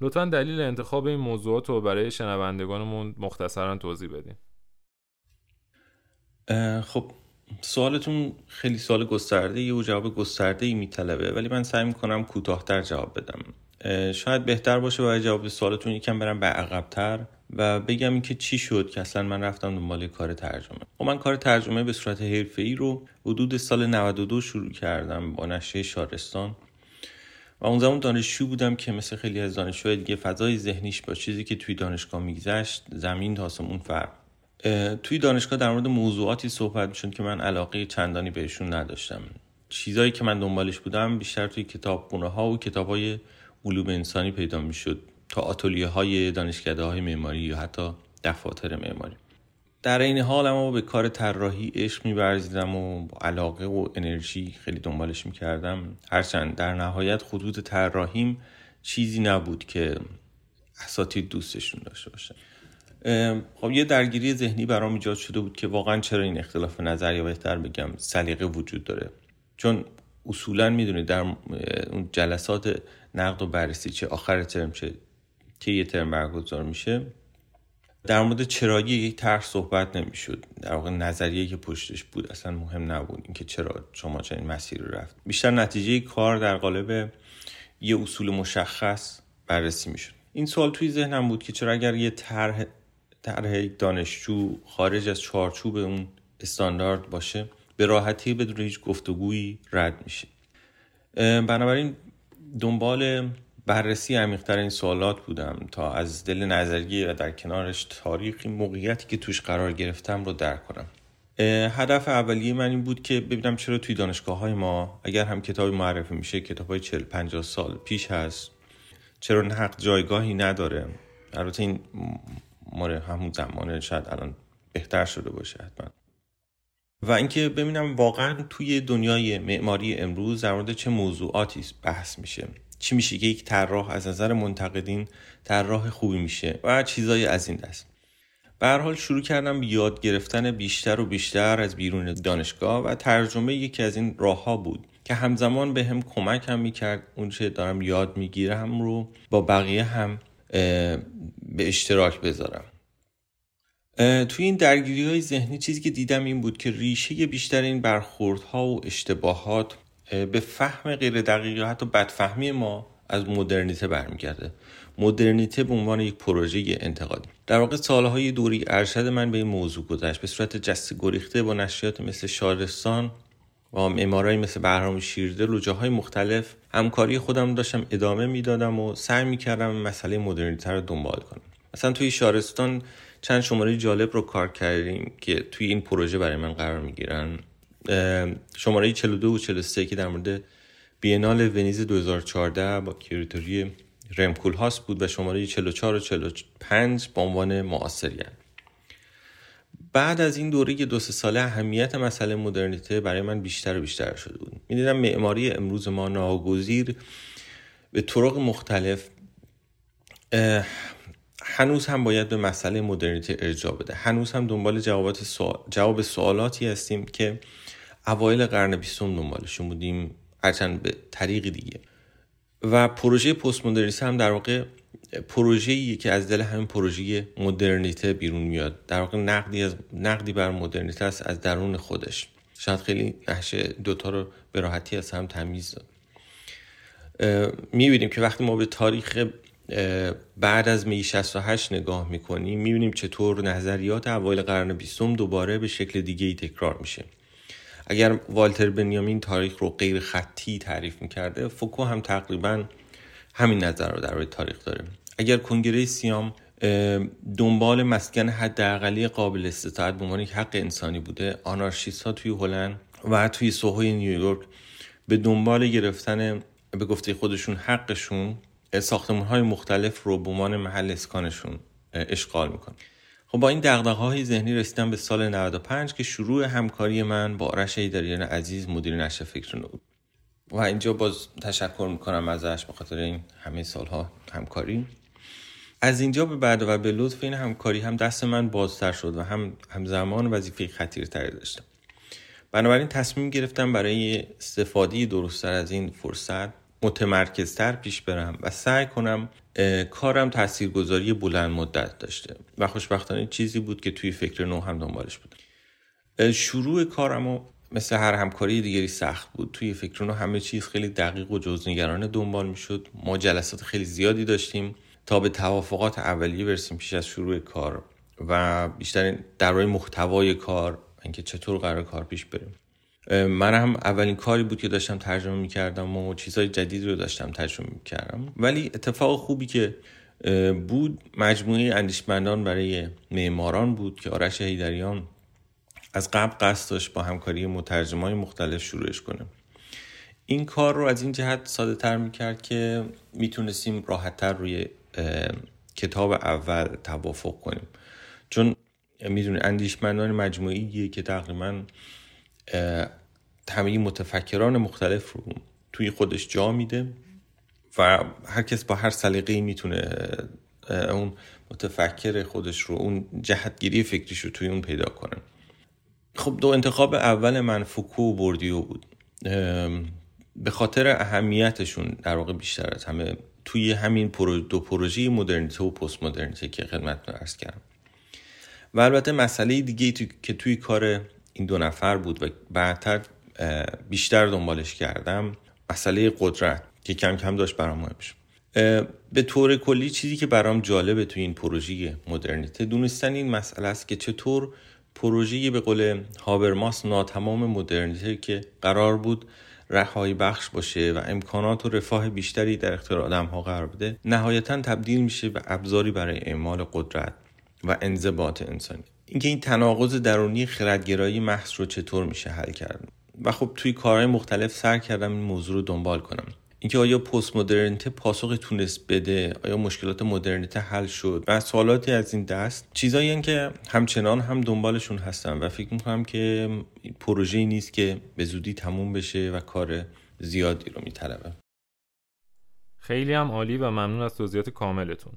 لطفاً دلیل انتخاب این موضوعات رو برای شنوندگانمون مختصراً توضیح بدین. خب سوالتون خیلی سوال گسترده‌ای و جواب گسترده‌ای میطلبه، ولی من سعی می‌کنم کوتاه‌تر جواب بدم. شاید بهتر باشه برای جواب سوالتون یکم برم به عقب‌تر و بگم که چی شد که اصلا من رفتم دنبال کار ترجمه. خب من کار ترجمه به صورت حرفه‌ای رو حدود سال نود و دو شروع کردم با نشریه شارستان و اون زمان دانشجو بودم که مثل خیلی از دانشجوهای دیگه فضای ذهنیش با چیزی که توی دانشگاه می‌گذشت زمین تا آسمون فرق. توی دانشگاه در مورد موضوعاتی صحبت میشون که من علاقه چندانی بهشون نداشتم. چیزایی که من دنبالش بودم بیشتر توی کتابخونه‌ها و کتاب‌های علوم انسانی پیدا میشد تا آتلیه‌های دانشکده‌های معماری یا حتی دفاتر معماری. در این حال اما به کار طراحی عشق می‌ورزیدم و با علاقه و انرژی خیلی دنبالش می‌کردم، هرچند در نهایت خطوط طراحیم چیزی نبود که اساتید دوستشون داشته باشن. خب یه درگیری ذهنی برام ایجاد شده بود که واقعا چرا این اختلاف نظر یا بهتر بگم سلیقه وجود داره، چون اصولا میدونید در اون جلسات نقد و بررسی چه آخر ترم چه که یه ترم برگزار میشه در مورد چرایی یک طرح صحبت نمیشد. در واقع نظریه که پشتش بود اصلا مهم نبود اینکه چرا شما چنین مسیری رو رفت. بیشتر نتیجه کار در قالب یه اصول مشخص بررسی میشد. این سوال توی ذهنم بود که چرا اگر یه طرح طرح یک دانشجو خارج از چارچوب اون استاندارد باشه به راحتی بدون هیچ گفتگویی رد میشه. بنابراین دنبال بررسی عمیق‌تر این سوالات بودم تا از دل نظریه و در کنارش تاریخی موقعیتی که توش قرار گرفتم رو درک کنم. هدف اولیه من این بود که ببینم چرا توی دانشگاه‌های ما اگر هم کتابی معرفی میشه کتاب‌های چهل پنجاه سال پیش هست، چرا نقد جایگاهی نداره. البته این ماره همون زمانه شاید الان بهتر شده باشه حتما. و اینکه ببینم واقعا توی دنیای معماری امروز در مورد چه موضوعاتی بحث میشه، چی میشه که یک طراح از نظر منتقدین طراح خوبی میشه و چیزای از این دست. به هر حال شروع کردم یاد گرفتن بیشتر و بیشتر از بیرون دانشگاه و ترجمه یکی از این راهها بود که همزمان به هم کمک هم میکرد اون چه دارم یاد میگیرم رو با بقیه هم به اشتراک بذارم. توی این درگیری‌های ذهنی چیزی که دیدم این بود که ریشه بیشتر این برخوردها و اشتباهات به فهم غیر دقیق یا حتی بدفهمی ما از مدرنیته برمیگرده. مدرنیته به عنوان یک پروژه انتقادی. در واقع سالهای دوری ارشد من به این موضوع گذشت به صورت جست گریخته با نشریات مثل شارستان و معمارایی مثل بهرام شیردل و جاهای مختلف همکاری خودم داشتم ادامه میدادم و سعی میکردم مسئله مدرنیته رو دنبال کنم. مثلا توی شارستان چند شماره جالب رو کار کردیم که توی این پروژه برای من قرار میگیرن. شماره چهل و دو و چهل و سه که در مورد بینال ونیز دو هزار و چهارده با کریتوری رمکول هاست بود و شماره چهل و چهار و چهل و پنج با عنوان معاصریان. بعد از این دوره که دو سه ساله اهمیت مسئله مدرنیته برای من بیشتر و بیشتر شده بود. می‌دیدم معماری امروز ما ناگزیر به طرق مختلف هنوز هم باید به مسئله مدرنیته ارجاع بده. هنوز هم دنبال جوابات سوال... جواب سوالاتی هستیم که اوایل قرن بیستم دنبالشون بودیم هرچند به طریق دیگه. و پروژه پست مدرنیته هم در واقع پروژه‌ایه که از دل همین پروژه مدرنیته بیرون میاد. در واقع نقدی از نقدی بر مدرنیته است از درون خودش. شاید خیلی نشه دوتا رو به راحتی از هم تمیز داد. میبینیم که وقتی ما به تاریخ بعد از می شصت و هشت نگاه میکنیم، میبینیم چطور نظریات اوایل قرن بیستم دوباره به شکل دیگه‌ای تکرار میشه. اگر والتر بنیامین تاریخ رو غیر خطی تعریف میکرده، فوکو هم تقریبا همین نظر رو در مورد تاریخ داره. اگر کنگره سیام دنبال مسکن حداقلی قابل استطاعت به عنوان یک حق انسانی بوده، آنارشیست‌ها توی هلند و توی سوهوی نیویورک به دنبال گرفتن به گفته خودشون حقشون ساختمان‌های مختلف رو به عنوان محل اسکانشون اشغال میکنن. خب با این دغدغه‌های ذهنی رسیدم به سال نود و پنج که شروع همکاری من با عرشه ایدارین عزیز، مدیر نشر فکر نو. و اینجا باز تشکر میکنم ازش به خاطر این همه سالها همکاری. از اینجا به بعد و به لطف این همکاری هم دست من بازتر شد و هم همزمان وظیفه خطیرتری داشتم. بنابراین تصمیم گرفتم برای استفاده درست‌تر از این فرصت متمرکزتر پیش برم و سعی کنم کارم تاثیرگذاری بلند مدت داشته و خوشبختانه چیزی بود که توی فکر نو هم دنبالش بودم. شروع کارم مثل هر همکاری دیگری سخت بود. توی فکر نو همه چیز خیلی دقیق و جزئی‌گرانه دنبال می‌شد. ما جلسات خیلی زیادی داشتیم تا به توافقات اولیه برسیم پیش از شروع کار و بیشتر در مورد محتوای کار، اینکه چطور قرار کار پیش بریم. من هم اولین کاری بود که داشتم ترجمه میکردم و چیزهای جدید رو داشتم ترجمه میکردم، ولی اتفاق خوبی که بود مجموعه اندیشمندان برای معماران بود که آرشه ایداریان از قبل قصد داشت با همکاری مترجمای مختلف شروعش کنه. این کار رو از این جهت ساده تر میکرد که میتونستیم راحت تر روی کتاب اول توافق کنیم، چون میدونی اندیشمندان مجموعیه که تقریباً همه متفکران مختلف رو توی خودش جا میده و هر کس با هر سلیقه‌ای میتونه اون متفکر خودش رو، اون جهتگیری فکریش رو توی اون پیدا کنه. خب دو انتخاب اول من فوکو و بوردیو بود، به خاطر اهمیتشون در واقع بیشتر از همه توی همین پرو دو پروژه مدرنیته و پست مدرنیته که خدمتتون عرض کردم. و البته مسئله دیگه توی... که توی کار این دو نفر بود و بعدتر بیشتر دنبالش کردم، مسئله قدرت که کم کم داشت برام مهم شد. به طور کلی چیزی که برام جالبه توی این پروژه مدرنیته دونستن این مسئله است که چطور پروژه به قول هابرماس ناتمام مدرنیته که قرار بود رهایی بخش باشه و امکانات و رفاه بیشتری در اختیار آدم‌ها قرار بده، نهایتاً تبدیل میشه به ابزاری برای اعمال قدرت و انضباط انسانی. اینکه این تناقض درونی خردگرایی محض رو چطور میشه حل کرد و خب توی کارهای مختلف سر کردم این موضوع رو دنبال کنم. اینکه آیا پست مدرنیته پاسخ تونست بده، آیا مشکلات مدرنیته حل شد و سوالاتی از این دست، چیزایی این که همچنان هم دنبالشون هستم و فکر میکنم که پروژه‌ای نیست که به زودی تموم بشه و کار زیادی رو میطلبه. خیلی هم عالی و ممنون از توضیحات کاملتون.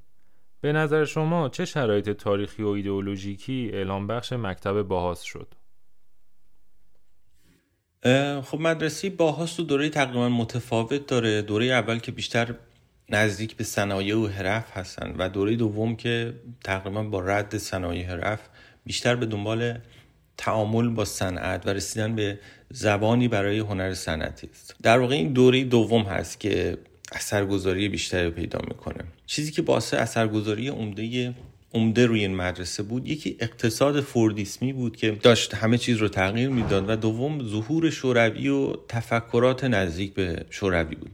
به نظر شما چه شرایط تاریخی و ایدئولوژیکی الهام بخش مکتب باهاوس شد؟ خب مدرسه باهاوس تو دوره تقریبا متفاوت داره. دوره اول که بیشتر نزدیک به صنایع و حرف هستن و دوره دوم که تقریبا با رد صنایع حرف بیشتر به دنبال تعامل با صنعت و رسیدن به زبانی برای هنر صنعتی است. در واقع این دوره دوم هست که اثرگذاری بیشتری پیدا میکنه. چیزی که باعث اثرگذاری عمده عمده روی این مدرسه بود، یکی اقتصاد فوردیسمی بود که داشت همه چیز رو تغییر میداد و دوم ظهور شوروی و تفکرات نزدیک به شوروی بود.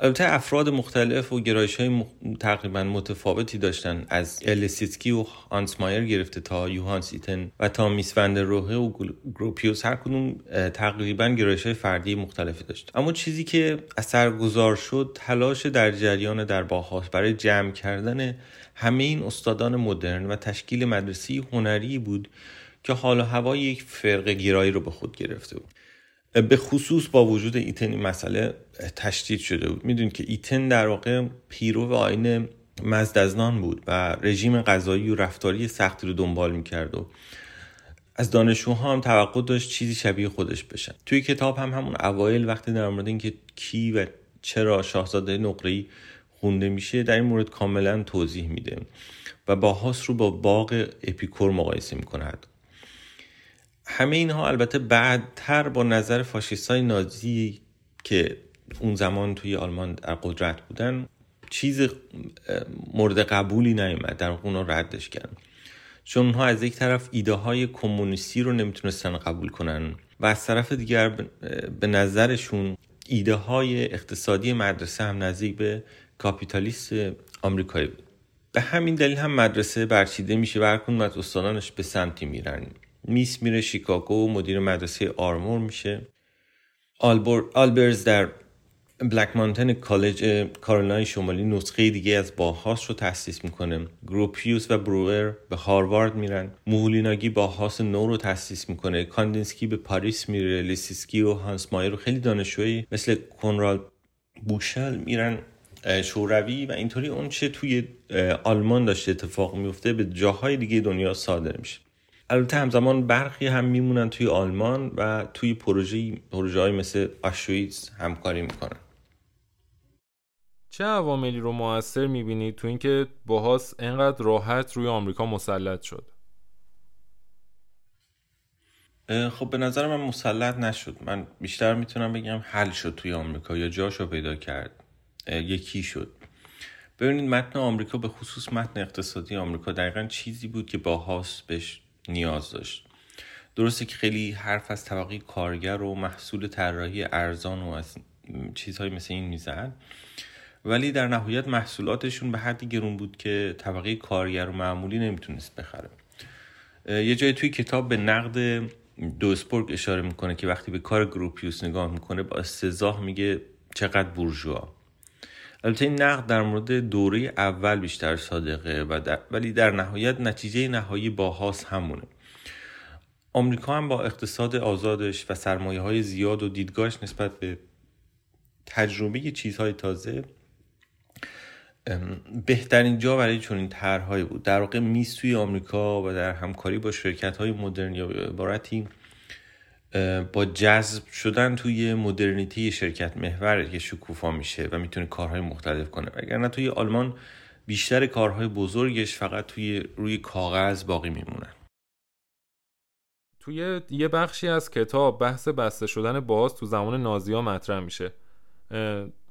البته افراد مختلف و گرایش‌های مخ... تقریبا متفاوتی داشتن، از ال لیسیتسکی و آنس مایر گرفته تا یوهانس ایتن و تا میس وندروم و گروپیوس، هر کدوم تقریبا گرایش‌های فردی مختلفی داشت. اما چیزی که اثرگذار شد تلاش در جریان در باهاوس برای جمع کردن همه این استادان مدرن و تشکیل مدرسه هنری بود که حال و هوای یک فرقه گرایی رو به خود گرفته بود. به خصوص با وجود ایتن این مسئله تشدید شده بود. میدونید که ایتن در واقع پیرو آیین مزدزنان بود و رژیم غذایی و رفتاری سختی رو دنبال میکرد و از دانشجوها هم توقع داشت چیزی شبیه خودش بشن. توی کتاب هم همون اوایل وقتی در مورد اینکه کی و چرا شاهزاده نقره‌ای خونده میشه در این مورد کاملا توضیح میده و باهاوس رو با باغ اپیکور مقایسه میکنه. همه اینها البته بعدتر با نظر فاشیستای نازی که اون زمان توی آلمان در قدرت بودن چیز مورد قبولی نیامد، در اونها ردش کردن، چون اونها از یک طرف ایده های کمونیستی رو نمیتونستن قبول کنن و از طرف دیگر به نظرشون ایده های اقتصادی مدرسه هم نزدیک به کاپیتالیست آمریکایی بود. به همین دلیل هم مدرسه برچیده میشه و هرکدوم از استادانش به سمتی میرن. میس میره شیکاگو، مدیر مدرسه آرمور میشه. آلبرز در بلک مانتن کالج کارولینای شمالی نسخه دیگه از باهاوس رو تأسیس میکنه. گروپیوس و بروئر به هاروارد میرن. موهولیناگی باهاوس نو رو تأسیس میکنه. کاندینسکی به پاریس میره. لیسیتسکی و هانس مایر رو خیلی دانشجویی مثل کنراد بوشل میرن شوروی و اینطوری اون چه توی آلمان داشته اتفاق میفته به جاهای دیگه دنیا صادر میشه. البته همزمان برخی هم میمونن توی آلمان و توی پروژه پروژه‌های مثل آشویتز همکاری میکنن. چه عواملی رو مؤثر میبینید تو اینکه باهاوس اینقدر راحت روی آمریکا مسلط شد؟ خب به نظر من مسلط نشد. من بیشتر میتونم بگم حل شد توی آمریکا یا جاشو پیدا کرد. یکی شد. ببینید متن آمریکا، به خصوص متن اقتصادی آمریکا، دقیقاً چیزی بود که باهاوس بهش نیاز داشت. درسته که خیلی حرف از طبقه کارگر و محصول طراحی ارزان و از چیزهای مثل این میزد، ولی در نهایت محصولاتشون به حدی گرون بود که طبقه کارگر و معمولی نمیتونست بخره. یه جای توی کتاب به نقد دوسبورخ اشاره میکنه که وقتی به کار گروپیوس نگاه میکنه با استزاح میگه چقدر بورژوا. البته این نقد در مورد دوره اول بیشتر صادقه و در... ولی در نهایت نتیجه نهایی باهاوس همونه. آمریکا هم با اقتصاد آزادش و سرمایه‌های زیاد و دیدگاهش نسبت به تجربه چیزهای تازه بهترین جا برای چنین طرح‌هایی بود. در واقع میز توی آمریکا و در همکاری با شرکت‌های مدرن یا عبارتی با جذب شدن توی مدرنیتی شرکت محور که شکوفا میشه و میتونه کارهای مختلف کنه، وگرنه توی آلمان بیشتر کارهای بزرگش فقط توی روی کاغذ باقی میمونن. توی یه بخشی از کتاب بحث بسته شدن باهاوس تو زمان نازی‌ها مطرح میشه.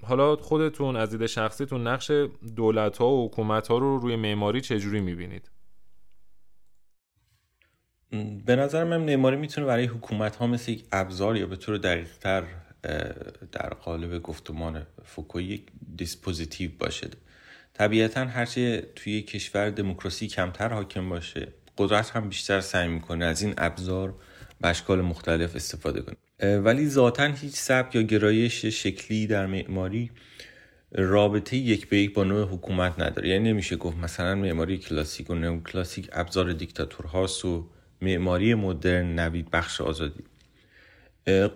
حالا خودتون از دید شخصیتون نقش دولت‌ها و حکومت‌ها رو روی معماری چجوری میبینید؟ به نظر من معماری میتونه برای حکومت ها مثل یک ابزار یا به طور دقیق تر در قالب گفتمان فوکو یک دیسپوزیتیو باشه. طبیعتا هرچه توی کشور دموکراسی کمتر حاکم باشه، قدرت هم بیشتر سعی میکنه از این ابزار به اشکال مختلف استفاده کنه، ولی ذاتاً هیچ سبک یا گرایش شکلی در معماری رابطه یک به یک با نوع حکومت نداره. یعنی نمیشه گفت مثلا معماری کلاسیک و نو کلاسیک ابزار دیکتاتورهاست و معماری مدرن نوید بخش آزادی.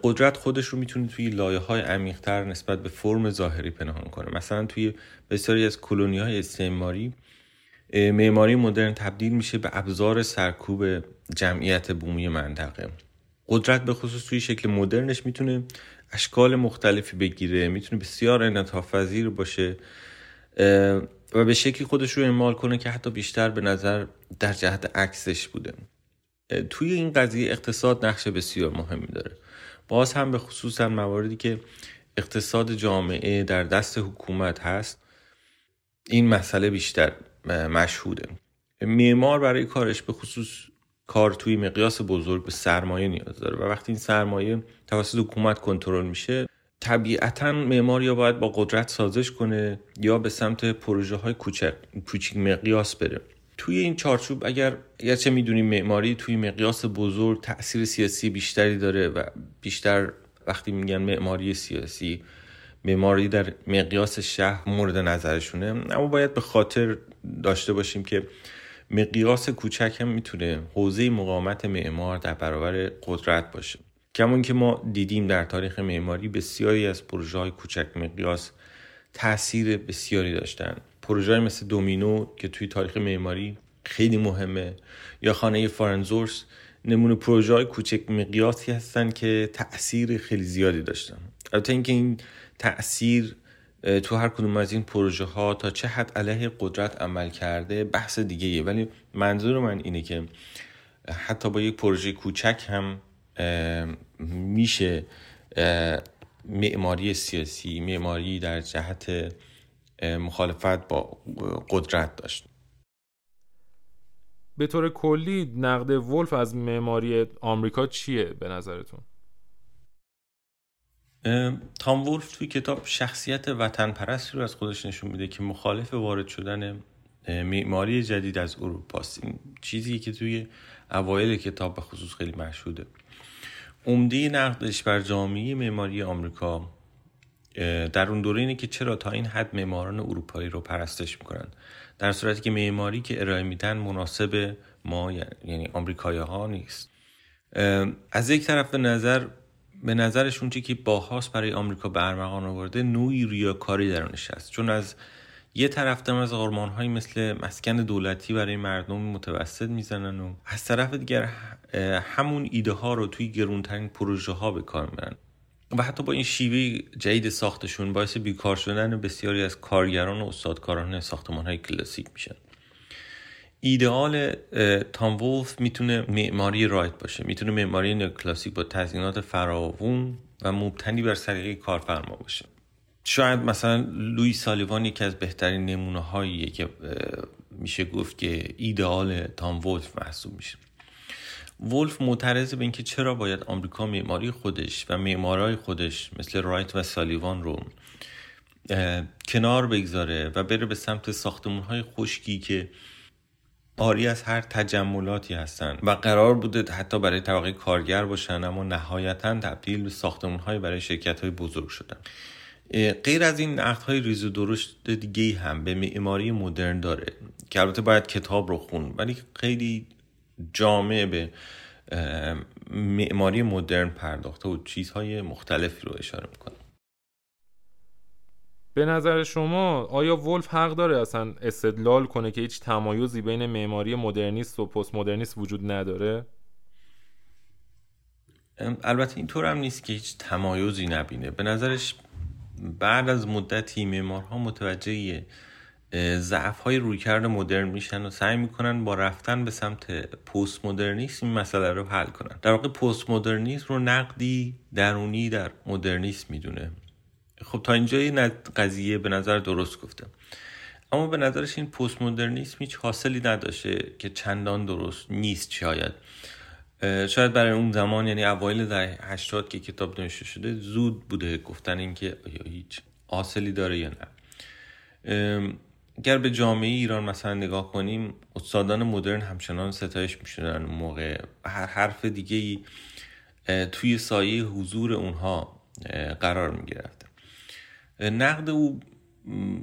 قدرت خودش رو میتونه توی لایه‌های عمیق‌تر نسبت به فرم ظاهری پنهان کنه. مثلا توی بسیاری از کلونی‌های استعماری معماری مدرن تبدیل میشه به ابزار سرکوب جمعیت بومی منطقه. قدرت به خصوص توی شکل مدرنش میتونه اشکال مختلفی بگیره، میتونه بسیار انعطاف‌پذیر باشه و به شکلی خودش رو اعمال کنه که حتی بیشتر به نظر در جهت عکسش بوده. توی این قضیه اقتصاد نقش بسیار مهمی داره. باز هم به خصوص مواردی که اقتصاد جامعه در دست حکومت هست این مسئله بیشتر مشهوده. معمار برای کارش به خصوص کار توی مقیاس بزرگ به سرمایه نیاز داره و وقتی این سرمایه توسط حکومت کنترل میشه طبیعتاً معمار یا باید با قدرت سازش کنه یا به سمت پروژه های کوچک کوچک مقیاس بره. توی این چارچوب اگر اگرچه میدونیم معماری توی مقیاس بزرگ تأثیر سیاسی بیشتری داره و بیشتر وقتی میگن معماری سیاسی، معماری در مقیاس شهر مورد نظرشونه، اما باید به خاطر داشته باشیم که مقیاس کوچک هم میتونه حوزه مقاومت معمار در برابر قدرت باشه. کمون که ما دیدیم در تاریخ معماری بسیاری از پروژه‌های کوچک مقیاس تأثیر بسیاری داشتن. پروژه‌ای مثل دومینو که توی تاریخ معماری خیلی مهمه یا خانه فارنزورس نمونه پروژه‌های کوچک مقیاسی هستن که تأثیر خیلی زیادی داشتن. البته اینکه این تأثیر تو هر کدوم از این پروژه‌ها تا چه حد علیه قدرت عمل کرده بحث دیگه‌ایه، ولی منظور من اینه که حتی با یک پروژه کوچک هم میشه معماری سیاسی، معماری در جهت مخالفت با قدرت داشت. به طور کلی نقد ولف از معماری آمریکا چیه به نظرتون؟ تام وولف توی کتاب شخصیت وطن پرست رو از خودش نشون میده که مخالف وارد شدن معماری جدید از اروپاست. این چیزی که توی اوایل کتاب به خصوص خیلی مشهوده. عمده نقدش بر جامعه معماری آمریکا در اون دوره اینه که چرا تا این حد معماران اروپایی رو پرستش میکنن، در صورتی که معماری که ارائه میدن مناسب ما یعنی آمریکایی‌ها نیست. از یک طرف به نظر به نظرشون چی که باهاوس برای آمریکا به ارمغان آورده نوعی ریاکاری درونش است، چون از یه طرف دم از آرمان‌هایی مثل مسکن دولتی برای مردم متوسط میزنن و از طرف دیگر همون ایده ها رو توی گرونترین پروژه ها به کار میبرن و حتی با این شیوه جدید ساختشون باعث بیکار شدن بسیاری از کارگران و استادکاران ساختمان‌های کلاسیک میشن. ایدئال تام وولف میتونه معماری رایت باشه، میتونه معماری نئوکلاسیک با تزیینات فراوون و مبتنی بر سلیقه کارفرما باشه. شاید مثلا لوی سالیوان یکی از بهترین نمونه‌هاییه که میشه گفت که ایدئال تام وولف محسوب میشه. وولف معترضه به اینکه چرا باید آمریکا معماری خودش و معمارای خودش مثل رایت و سالیوان رو کنار بگذاره و بره به سمت ساختمان‌های خشکی که آری از هر تجملاتی هستند و قرار بوده حتی برای طبقه کارگر باشن، اما نهایتاً تبدیل به ساختمان‌های برای شرکت‌های بزرگ شدن. غیر از این نقدهای ریز و درشت دیگه‌ای هم به معماری مدرن داره که البته باید کتاب رو خوند، ولی خیلی جامع به معماری مدرن پرداخته و چیزهای مختلفی رو اشاره میکنه. به نظر شما آیا وولف حق داره اصلا استدلال کنه که هیچ تمایزی بین معماری مدرنیست و پست مدرنیست وجود نداره؟ البته اینطور هم نیست که هیچ تمایزی نبینه. به نظرش بعد از مدتی معمارها متوجه ضعف‌های رویکرد مدرن میشن و سعی میکنن با رفتن به سمت پست مدرنیسم این مسئله رو حل کنن. در واقع پست مدرنیسم رو نقدی درونی در مدرنیسم میدونه. خب تا اینجا این قضیه به نظر درست گفته، اما به نظرش این پست مدرنیسم هیچ حاصلی نداشته که چندان درست نیست. شاید شاید برای اون زمان یعنی اوایل دهه هشتاد که کتاب نوشته شده زود بوده گفتن اینکه هیچ حاصلی داره یا نه. اگر به جامعه ایران مثلا نگاه کنیم، استادان مدرن همچنان ستایش میشدن اون موقع، هر حرف دیگه‌ای توی سایه حضور اونها قرار می‌گرفت. نقد او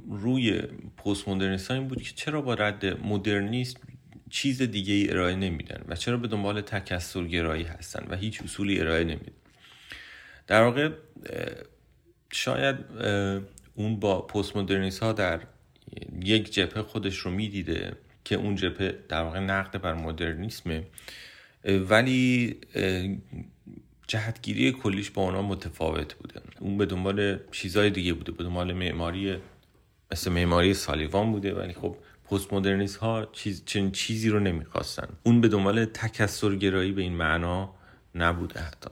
روی پست مدرنیست‌ها این بود که چرا با رد مدرنیسم چیز دیگه‌ای ارائه نمیدن و چرا به دنبال تکثرگرایی هستن و هیچ اصولی ارائه نمیدن. در واقع شاید اون با پست مدرنیست‌ها در یک جبهه خودش رو میدیده که اون جبهه در واقع نقد بر مدرنیسمه، ولی جهتگیری کلیش با اونا متفاوت بوده. اون به دنبال چیزای دیگه بوده، به دنبال معماری مثل معماری سالیوان بوده، ولی خب پست مدرنیست ها چیز چنین چیزی رو نمیخواستن. اون به دنبال تکثرگرایی به این معنا نبوده حتی.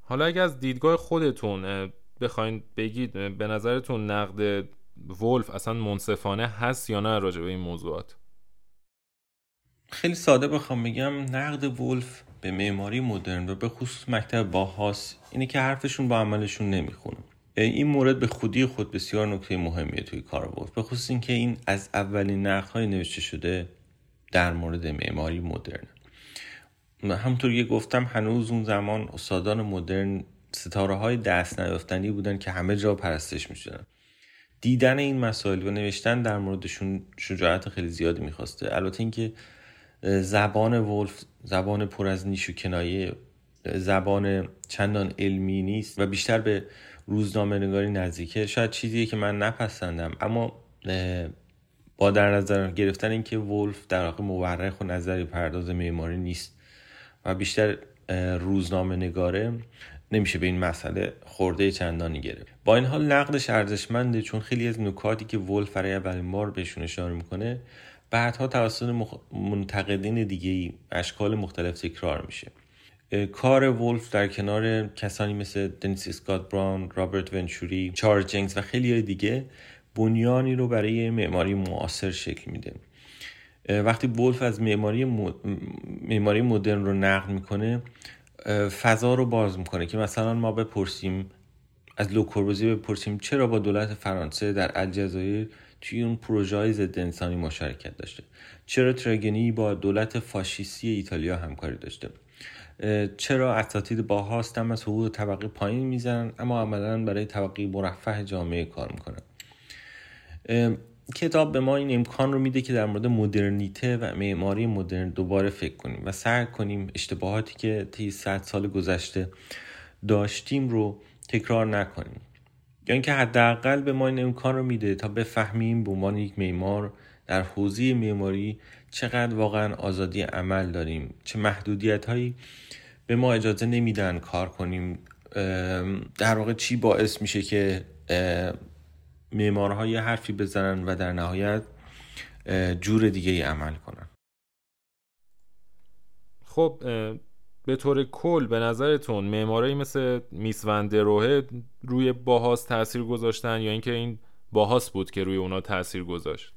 حالا اگه از دیدگاه خودتون بخواین بگید به نظرتون نقد وولف اصلا منصفانه هست یا نه راجع به این موضوعات؟ خیلی ساده بخوام بگم، نقد وولف به معماری مدرن و به خصوص مکتب باهاوس اینه که حرفشون با عملشون نمیخونه. این مورد به خودی خود بسیار نکته مهمیه توی کار وولف، به خصوص اینکه این از اولین نقدهای نوشته شده در مورد معماری مدرن. همونطوری که گفتم هنوز اون زمان استادان مدرن ستاره‌های دست نیافتنی بودن که همه جا پرستش می‌شدن. دیدن این مسائل و نوشتن در موردشون شجاعت خیلی زیادی می‌خواسته. البته اینکه زبان وولف زبان پر از نیش و کنایه، زبان چندان علمی نیست و بیشتر به روزنامه‌نگاری نزدیکه، شاید چیزیه که من نپسندم، اما با در نظر گرفتن اینکه وولف در واقع مورخ و نظری پرداز معماری نیست و بیشتر روزنامه‌نگاره، نمیشه به این مسئله خورده چندانی گرفت. با این حال نقدش ارزشمنده، چون خیلی از نکاتی که وولف برای اولین بار بهشون اشاره میکنه بعدها توسط منتقدین دیگه‌ای اشکال مختلف تکرار میشه. کار وولف در کنار کسانی مثل دنیس اسکات براون، رابرت ونچوری، چارلز جنکس و خیلی دیگه بنیانی رو برای معماری معاصر شکل میده. وقتی وولف از معماری مد... معماری مدرن رو نقد میکنه، فضا رو باز میکنه که مثلا ما بپرسیم از لوکوربوزیه بپرسیم چرا با دولت فرانسه در الجزایر توی اون پروژه‌های ضد انسانی مشارکت داشته، چرا تراگنی با دولت فاشیستی ایتالیا همکاری داشته، چرا اساتید باهاوس هم از حقوق طبقه پایین میزنن اما عملاً برای طبقه مرفه جامعه کار میکنن. کتاب به ما این امکان رو میده که در مورد مدرنیته و معماری مدرن دوباره فکر کنیم و سعی کنیم اشتباهاتی که طی صد سال گذشته داشتیم رو تکرار نکنیم، یا اینکه حداقل به ما این امکان رو میده تا بفهمیم به عنوان یک معمار در حوزه معماری چقدر واقعا آزادی عمل داریم، چه محدودیت‌هایی به ما اجازه نمیدن کار کنیم، در واقع چی باعث میشه که معمارها یه حرفی بزنن و در نهایت جور دیگه ای عمل کنن. خب به طور کل به نظرتون معماری مثل میس وندروم روی باهاوس تأثیر گذاشتن یا اینکه این باهاوس بود که روی اونا تأثیر گذاشت؟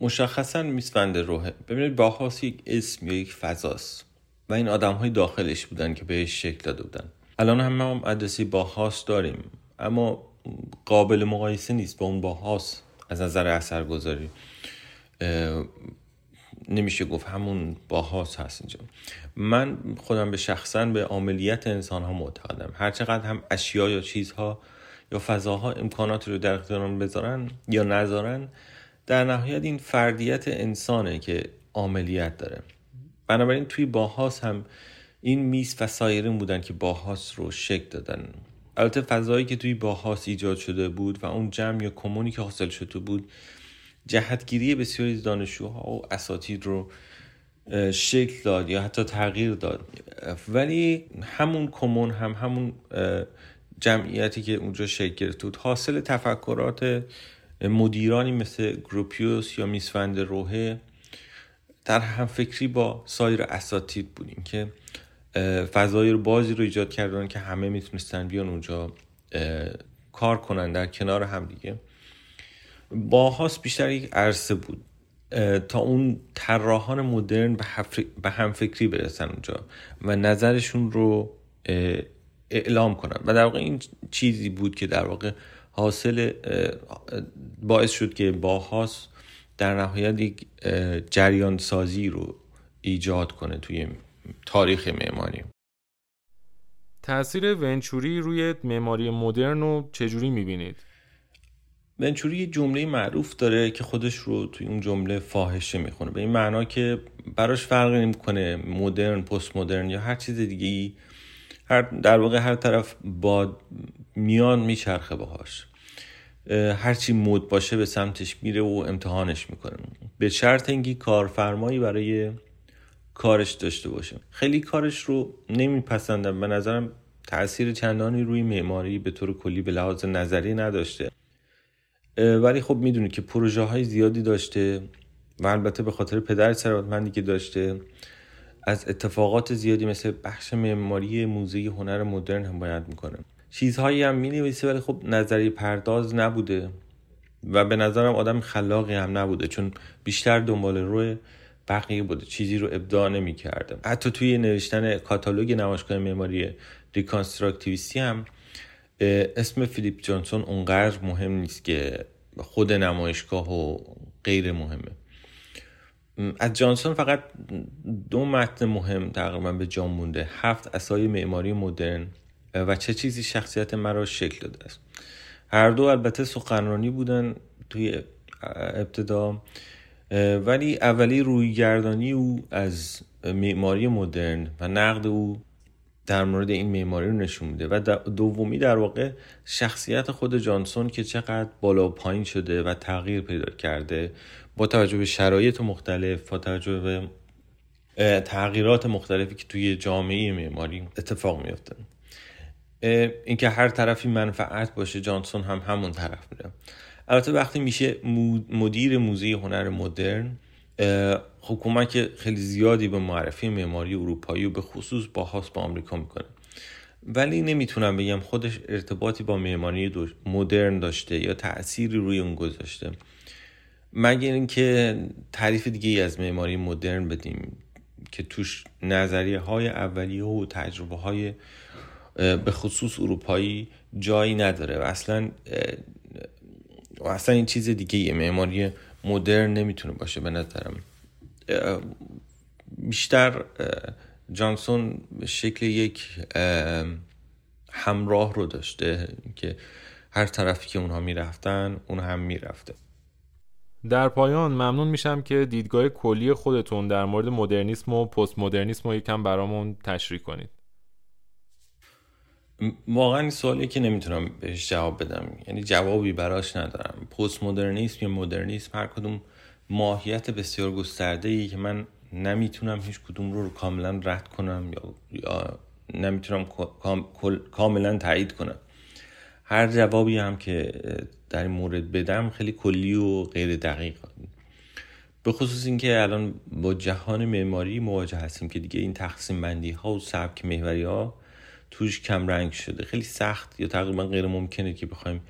مشخصا میس وندروم. ببینید باهاوس یک اسم یا یک فضاست و این آدم‌های داخلش بودن که بهش شکل داده بودن. الان هم ما مدرسه باهاوس داریم اما قابل مقایسه نیست با اون باهاوس از نظر اثرگذاری. نمیشه گفت همون باهاوس هست اینجا. من خودم به شخصا به عاملیت انسان ها معتقدم. هرچقدر هم اشیا یا چیزها یا فضاها امکاناتی رو در اختیارمون بذارن یا نذارن، در نهایت این فردیت انسانه که عاملیت داره. بنابراین توی باهاوس هم این میس و سایرین بودن که باهاوس رو شکل دادن. البته فضایی که توی باهاوس ایجاد شده بود و اون جمع یا کمونی که حاصل شده بود جهتگیری بسیاری از دانشجوها و اساتید رو شکل داد یا حتی تغییر داد، ولی همون کمون هم همون جمعیتی که اونجا شکل گرفت بود حاصل تفکرات مدیرانی مثل گروپیوس یا میس وندروم در همفکری با سایر اساتید بودیم که فضای رو بازی رو ایجاد کردن که همه میتونستن بیان اونجا کار کنن در کنار هم دیگه. باهاوس بیشتر یک عرصه بود تا اون طراحان مدرن به همفکری برسن اونجا و نظرشون رو اعلام کنن و در واقع این چیزی بود که در واقع حاصل باعث شد که باهاوس در نهایت یک جریان سازی رو ایجاد کنه توی تاریخ معماری. تأثیر ونچوری روی معماری مدرن رو چجوری می‌بینید؟ ونچوری یه جمله معروف داره که خودش رو توی اون جمله فاحشه می‌خونه، به این معنا که براش فرقی نمی‌کنه مدرن، پست مدرن یا هر چیز دیگه‌ای، هر در واقع هر طرف با میان میچرخه باهاش. هر چی مد باشه به سمتش میره و امتحانش می‌کنه، به شرط اینکه کارفرمایی برای کارش داشته باشه. خیلی کارش رو نمیپسندم، به نظرم تأثیر چندانی روی معماری به طور کلی به لحاظ نظری نداشته، ولی خب میدونی که پروژه های زیادی داشته و البته به خاطر پدر ثروتمندی که داشته از اتفاقات زیادی مثل بخش معماری موزه هنر مدرن حمایت میکنه. چیزهایی هم مینویسه ولی خب نظری پرداز نبوده و به نظرم آدم خلاقی هم نبوده، چون بیشتر دنبال روی بقیه بوده، چیزی رو ابداع نمی کردم. حتی توی نوشتن کاتالوگ نمایشگاه معماری ریکانستراکتیویستی هم اسم فیلیپ جانسون اونقدر مهم نیست که خود نمایشگاه و غیر مهمه. از جانسون فقط دو متن مهم تقریبا به جان مونده: هفت اساس معماری مدرن و چه چیزی شخصیت مرا شکل داده است. هر دو البته سخنرانی بودن توی ابتدا، ولی اولی رویگردانی او از معماری مدرن و نقد او در مورد این معماری رو نشون میده و دومی در واقع شخصیت خود جانسون که چقدر بالا و پایین شده و تغییر پیدا کرده با توجه به شرایط مختلف، با توجه به تغییرات مختلفی که توی جامعه معماری اتفاق میفته. اینکه هر طرفی منفعت باشه جانسون هم همون طرف میره. البته وقتی میشه مدیر موزه هنر مدرن خب کمک خیلی زیادی به معرفی معماری اروپایی و به خصوص باهاوس با آمریکا میکنه، ولی نمیتونم بگم خودش ارتباطی با معماری مدرن داشته یا تأثیری روی اون گذاشته، مگر اینکه تعریف دیگه ای از معماری مدرن بدیم که توش نظریه های اولیه و تجربه های به خصوص اروپایی جایی نداره و اصلا و اصلا این چیز دیگه یه معماری مدرن نمیتونه باشه. به نظرم بیشتر جانسون به شکل یک همراه رو داشته که هر طرفی که اونها میرفتن اون هم میرفته. در پایان ممنون میشم که دیدگاه کلی خودتون در مورد مدرنیسم و پست مدرنیسم رو یکم برامون تشریح کنید. واقعا این سوالی که نمیتونم بهش جواب بدم، یعنی جوابی براش ندارم. پست مدرنیسم یا مدرنیسم هر کدوم ماهیت بسیار گسترده‌ای که من نمیتونم هیچ کدوم رو, رو کاملا رد کنم یا, یا نمیتونم کاملا تایید کنم. هر جوابی هم که در این مورد بدم خیلی کلی و غیر دقیق، به خصوص اینکه الان با جهان معماری مواجه هستیم که دیگه این تقسیم بندی ها و سبک محوری ها توش کم رنگ شده. خیلی سخت یا تقریبا غیر ممکنه که بخوایم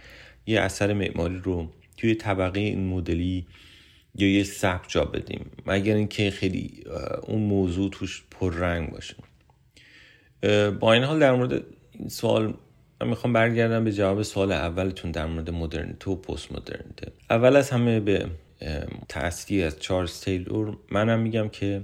یه اثر معماری رو توی طبقه این مدلی یا یه سبک جا بدیم، مگر اینکه خیلی اون موضوع توش پررنگ باشه. با این حال در مورد این سوال من میخوام برگردم به جواب سوال اولتون در مورد مدرنیته و پست مدرنیته. اول از همه به تأثیری از چارلز تیلور منم میگم که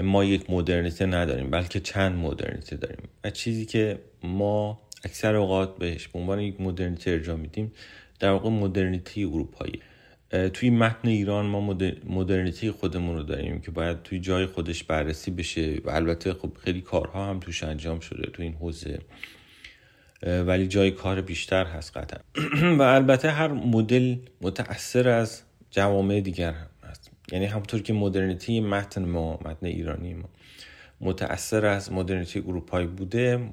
ما یک مدرنیته نداریم بلکه چند مدرنیته داریم و چیزی که ما اکثر اوقات بهش به عنوان یک مدرنیته ارجاع میدیم در واقع مدرنیته اروپایی. توی متن ایران ما مدرنیته خودمون رو داریم که باید توی جای خودش بررسی بشه و البته خب خیلی کارها هم توش انجام شده توی این حوزه، ولی جای کار بیشتر هست قطعا و البته هر مدل متأثر از جوامع دیگر هم هست، یعنی همونطور که مدرنیته متن ما متن ایرانی ما متأثر از مدرنیته اروپایی بوده،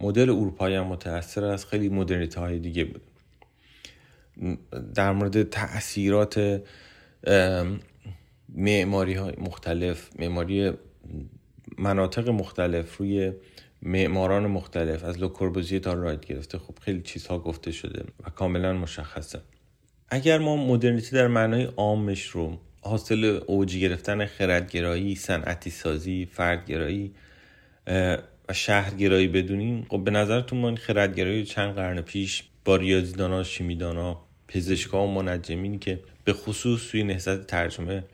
مدل اروپایی هم متأثر از خیلی مدرنیته های دیگه بوده. در مورد تأثیرات معماری های مختلف، معماری مناطق مختلف روی معماران مختلف از لوکوربوزیه تا رایت گرفته خب خیلی چیزها گفته شده و کاملا مشخصه. اگر ما مدرنیته در معنای عامش رو حاصل اوج گرفتن خردگرایی، صنعتی سازی، فردگرایی و شهرگرایی بدونیم، خب به نظرتون ما این خردگرایی چند قرن پیش با ریاضیدانا، شیمیدانا، پزشکا و منجمین که به خصوص توی نهضت ترجمه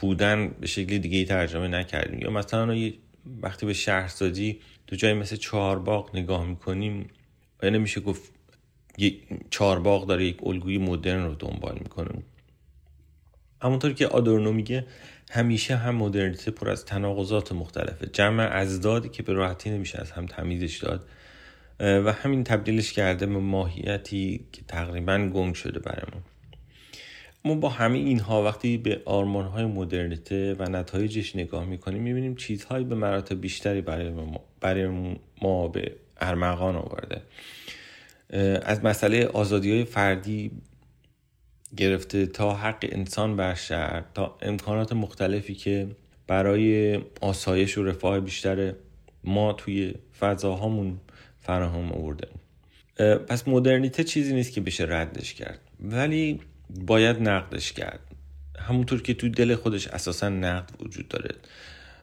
بودن به شکلی دیگه ترجمه نکردیم، یا مثلا وقتی به شهرسازی تو جایی مثل چهارباغ نگاه میکنیم آیا نمیشه گفت چهارباغ داره یک الگوی مدرن رو دنبال میکنه؟ همونطور که آدورنو میگه همیشه هم مدرنیته پر از تناقضات مختلفه، جمع ازدادی که به راحتی نمیشه از هم تمیزش داد و همین تبدیلش کرده به ماهیتی که تقریبا گنگ شده برامون. ما با همه اینها وقتی به آرمانهای مدرنیته و نتایجش نگاه میکنیم میبینیم چیزهایی به مراتب بیشتری برای ما, برای ما به ارمغان آورده، از مسئله آزادی‌های فردی گرفته تا حق انسان بر شهر تا امکانات مختلفی که برای آسایش و رفاه بیشتر ما توی فضاهامون فراهم آورده. پس مدرنیته چیزی نیست که بشه ردش کرد، ولی باید نقدش کرد، همونطور که تو دل خودش اساسا نقد وجود داره.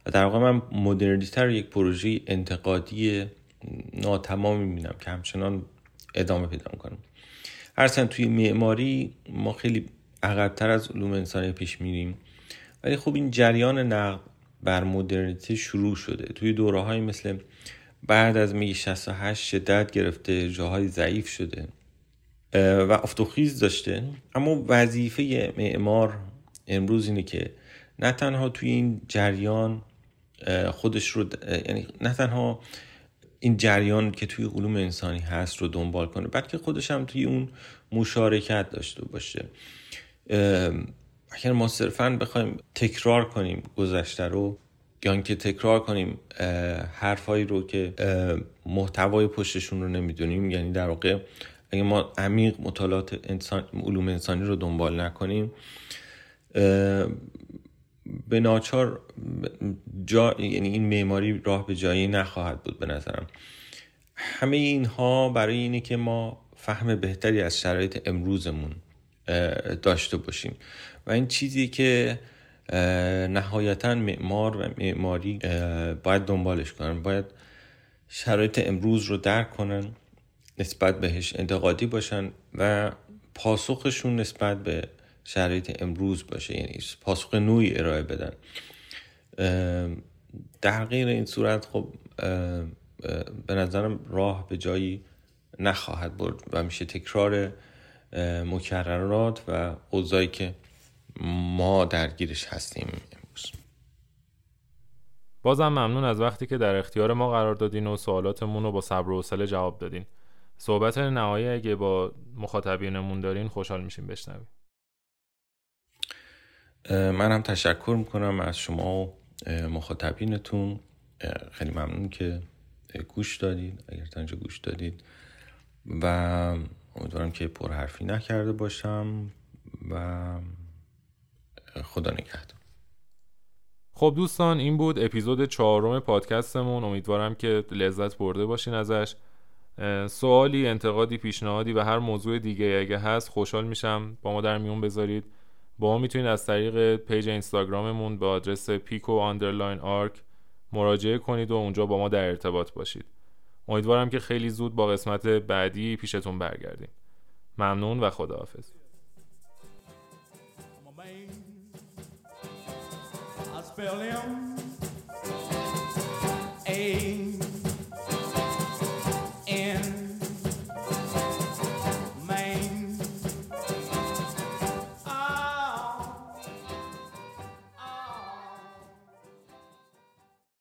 در واقع من مدرنیته رو یک پروژه انتقادی ناتمام میبینم که همچنان ادامه پیدا می‌کنه. هرچند توی معماری ما خیلی عقب‌تر از علوم انسانی پیش میریم، ولی خب این جریان نقد بر مدرنیته شروع شده توی دوره‌های مثل بعد از میگه شصت و هشت شدت گرفته، جاهای ضعیف شده و افتخیز داشته. اما وظیفه معمار امروز اینه که نه تنها توی این جریان خودش رو د... یعنی نه تنها این جریان که توی علوم انسانی هست رو دنبال کنه، بلکه خودش هم توی اون مشارکت داشته باشه. اگر ما صرفاً بخوایم تکرار کنیم گذشته رو یا اینکه تکرار کنیم حرفایی رو که محتوای پشتشون رو نمیدونیم، یعنی در واقع اگه ما عمیق مطالعات انسان، علوم انسانی رو دنبال نکنیم به ناچار جا... یعنی این معماری راه به جایی نخواهد بود به نظرم. همه اینها برای اینه که ما فهم بهتری از شرایط امروزمون داشته باشیم و این چیزی که نهایتاً معمار و معماری باید دنبالش کنن، باید شرایط امروز رو درک کنن، نسبت بهش انتقادی باشن و پاسخشون نسبت به شرایط امروز باشه، یعنی پاسخ نوعی ارائه بدن. در غیر این صورت خب به نظرم راه به جایی نخواهد برد و میشه تکرار مکررات و اوضاعی که ما درگیرش هستیم امروز. بازم ممنون از وقتی که در اختیار ما قرار دادین و سوالاتمون رو با صبر و حوصله جواب دادین. صحبت نهایی اگه با مخاطبینمون دارین خوشحال میشیم بشنویم. من هم تشکر میکنم از شما و مخاطبینتون. خیلی ممنون که گوش دادید، اگر تا اینجا گوش دادید، و امیدوارم که پرحرفی نکرده باشم و خدا نگهدار. خب دوستان، این بود اپیزود چهارم پادکستمون. امیدوارم که لذت برده باشین ازش. سوالی، انتقادی، پیشنهادی و هر موضوع دیگه اگه هست خوشحال میشم با ما در میون بذارید. با ما میتونید از طریق پیج اینستاگراممون به آدرس پیکو آندرلاین آرک مراجعه کنید و اونجا با ما در ارتباط باشید. امیدوارم که خیلی زود با قسمت بعدی پیشتون برگردیم. ممنون و خداحافظ. Spell him A